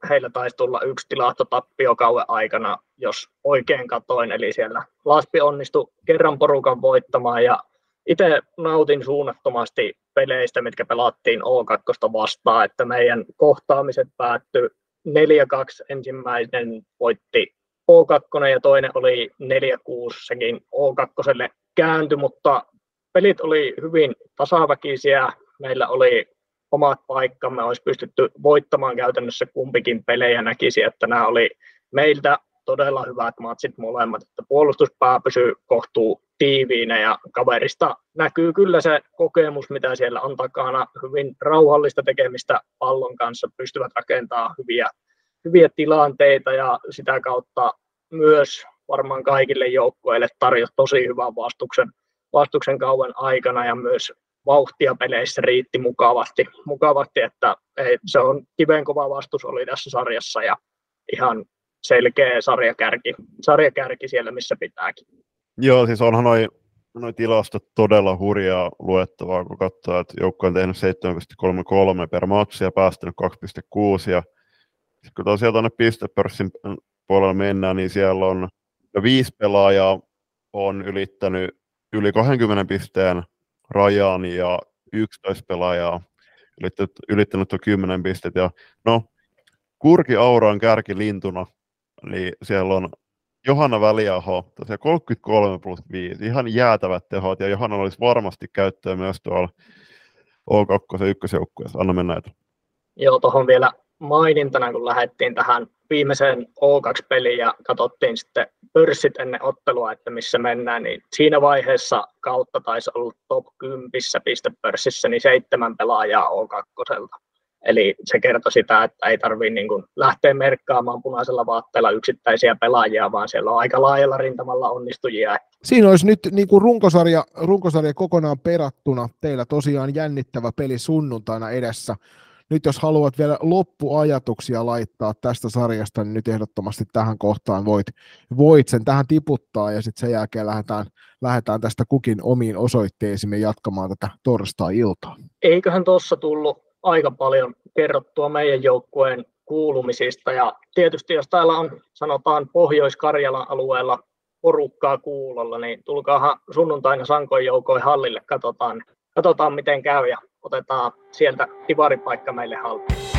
heillä taisi tulla yksi tilahtotappio kauden aikana, jos oikein katoin, eli siellä Laspi onnistui kerran porukan voittamaan, ja itse nautin suunnattomasti peleistä, mitkä pelattiin O kaksi vastaan, että meidän kohtaamiset päättyi neljä kaksi, ensimmäinen voitti O kaksi, ja toinen oli neljä kuusi, sekin O kakkoselle kääntyi, mutta pelit oli hyvin tasaväkisiä, meillä oli omat paikkamme, olisi pystytty voittamaan käytännössä kumpikin pelejä, näkisi, että nämä oli meiltä todella hyvät matsit molemmat, että puolustuspää pysyy kohtuu tiiviinä ja kaverista näkyy kyllä se kokemus, mitä siellä on takana, hyvin rauhallista tekemistä pallon kanssa, pystyvät rakentamaan hyviä, hyviä tilanteita ja sitä kautta myös varmaan kaikille joukkueille tarjosi tosi hyvän vastuksen, vastuksen kauan aikana ja myös vauhtia peleissä riitti mukavasti, mukavasti että ei, se on kiven kova vastus oli tässä sarjassa ja ihan selkeä sarjakärki, sarjakärki siellä, missä pitääkin. Joo, siis onhan noi, noi tilastot todella hurjaa luettavaa, kun katsoo, että joukko on tehnyt seitsemän pilkku kolmekymmentäkolme per matsi ja päästänyt kaksi pilkku kuusi. Ja sit kun tosiaan tuonne pistepörssin puolella mennään, niin siellä on jo viisi pelaajaa on ylittänyt yli kaksikymmentä pisteen rajan ja yksitoista pelaajaa ylittänyt tuon kymmenen pistet. Ja no, Kurki Aura on kärkilintuna, niin siellä on Johanna Väliaho, tosiaan kolmekymmentäkolme plus viisi, ihan jäätävät tehot, ja Johanna olisi varmasti käyttöä myös tuolla O kaksi ykkösjoukkueessa. Anna mennä näitä. Joo, tuohon vielä mainintana, kun lähdettiin tähän viimeiseen O kaksi-peliin ja katsottiin sitten pörssit ennen ottelua, että missä mennään, niin siinä vaiheessa kautta taisi ollut top kymmenen pistepörssissä, niin seitsemän pelaajaa O kakkoselta. Eli se kertoi sitä, että ei tarvitse niin kuin lähteä merkkaamaan punaisella vaatteella yksittäisiä pelaajia, vaan siellä on aika laajalla rintamalla onnistujia. Siinä olisi nyt niin kuin runkosarja, runkosarja kokonaan perattuna. Teillä tosiaan jännittävä peli sunnuntaina edessä. Nyt jos haluat vielä loppuajatuksia laittaa tästä sarjasta, niin nyt ehdottomasti tähän kohtaan voit, voit sen tähän tiputtaa ja sitten sen jälkeen lähdetään, lähdetään tästä kukin omiin osoitteisimme jatkamaan tätä torstai-iltaa. Eiköhän tuossa tullut aika paljon kerrottua meidän joukkueen kuulumisista ja tietysti jos täällä on sanotaan Pohjois-Karjalan alueella porukkaa kuulolla, niin tulkaahan sunnuntaina sankoin joukoin hallille, katsotaan, katsotaan miten käy ja otetaan sieltä divaripaikka meille haltuun.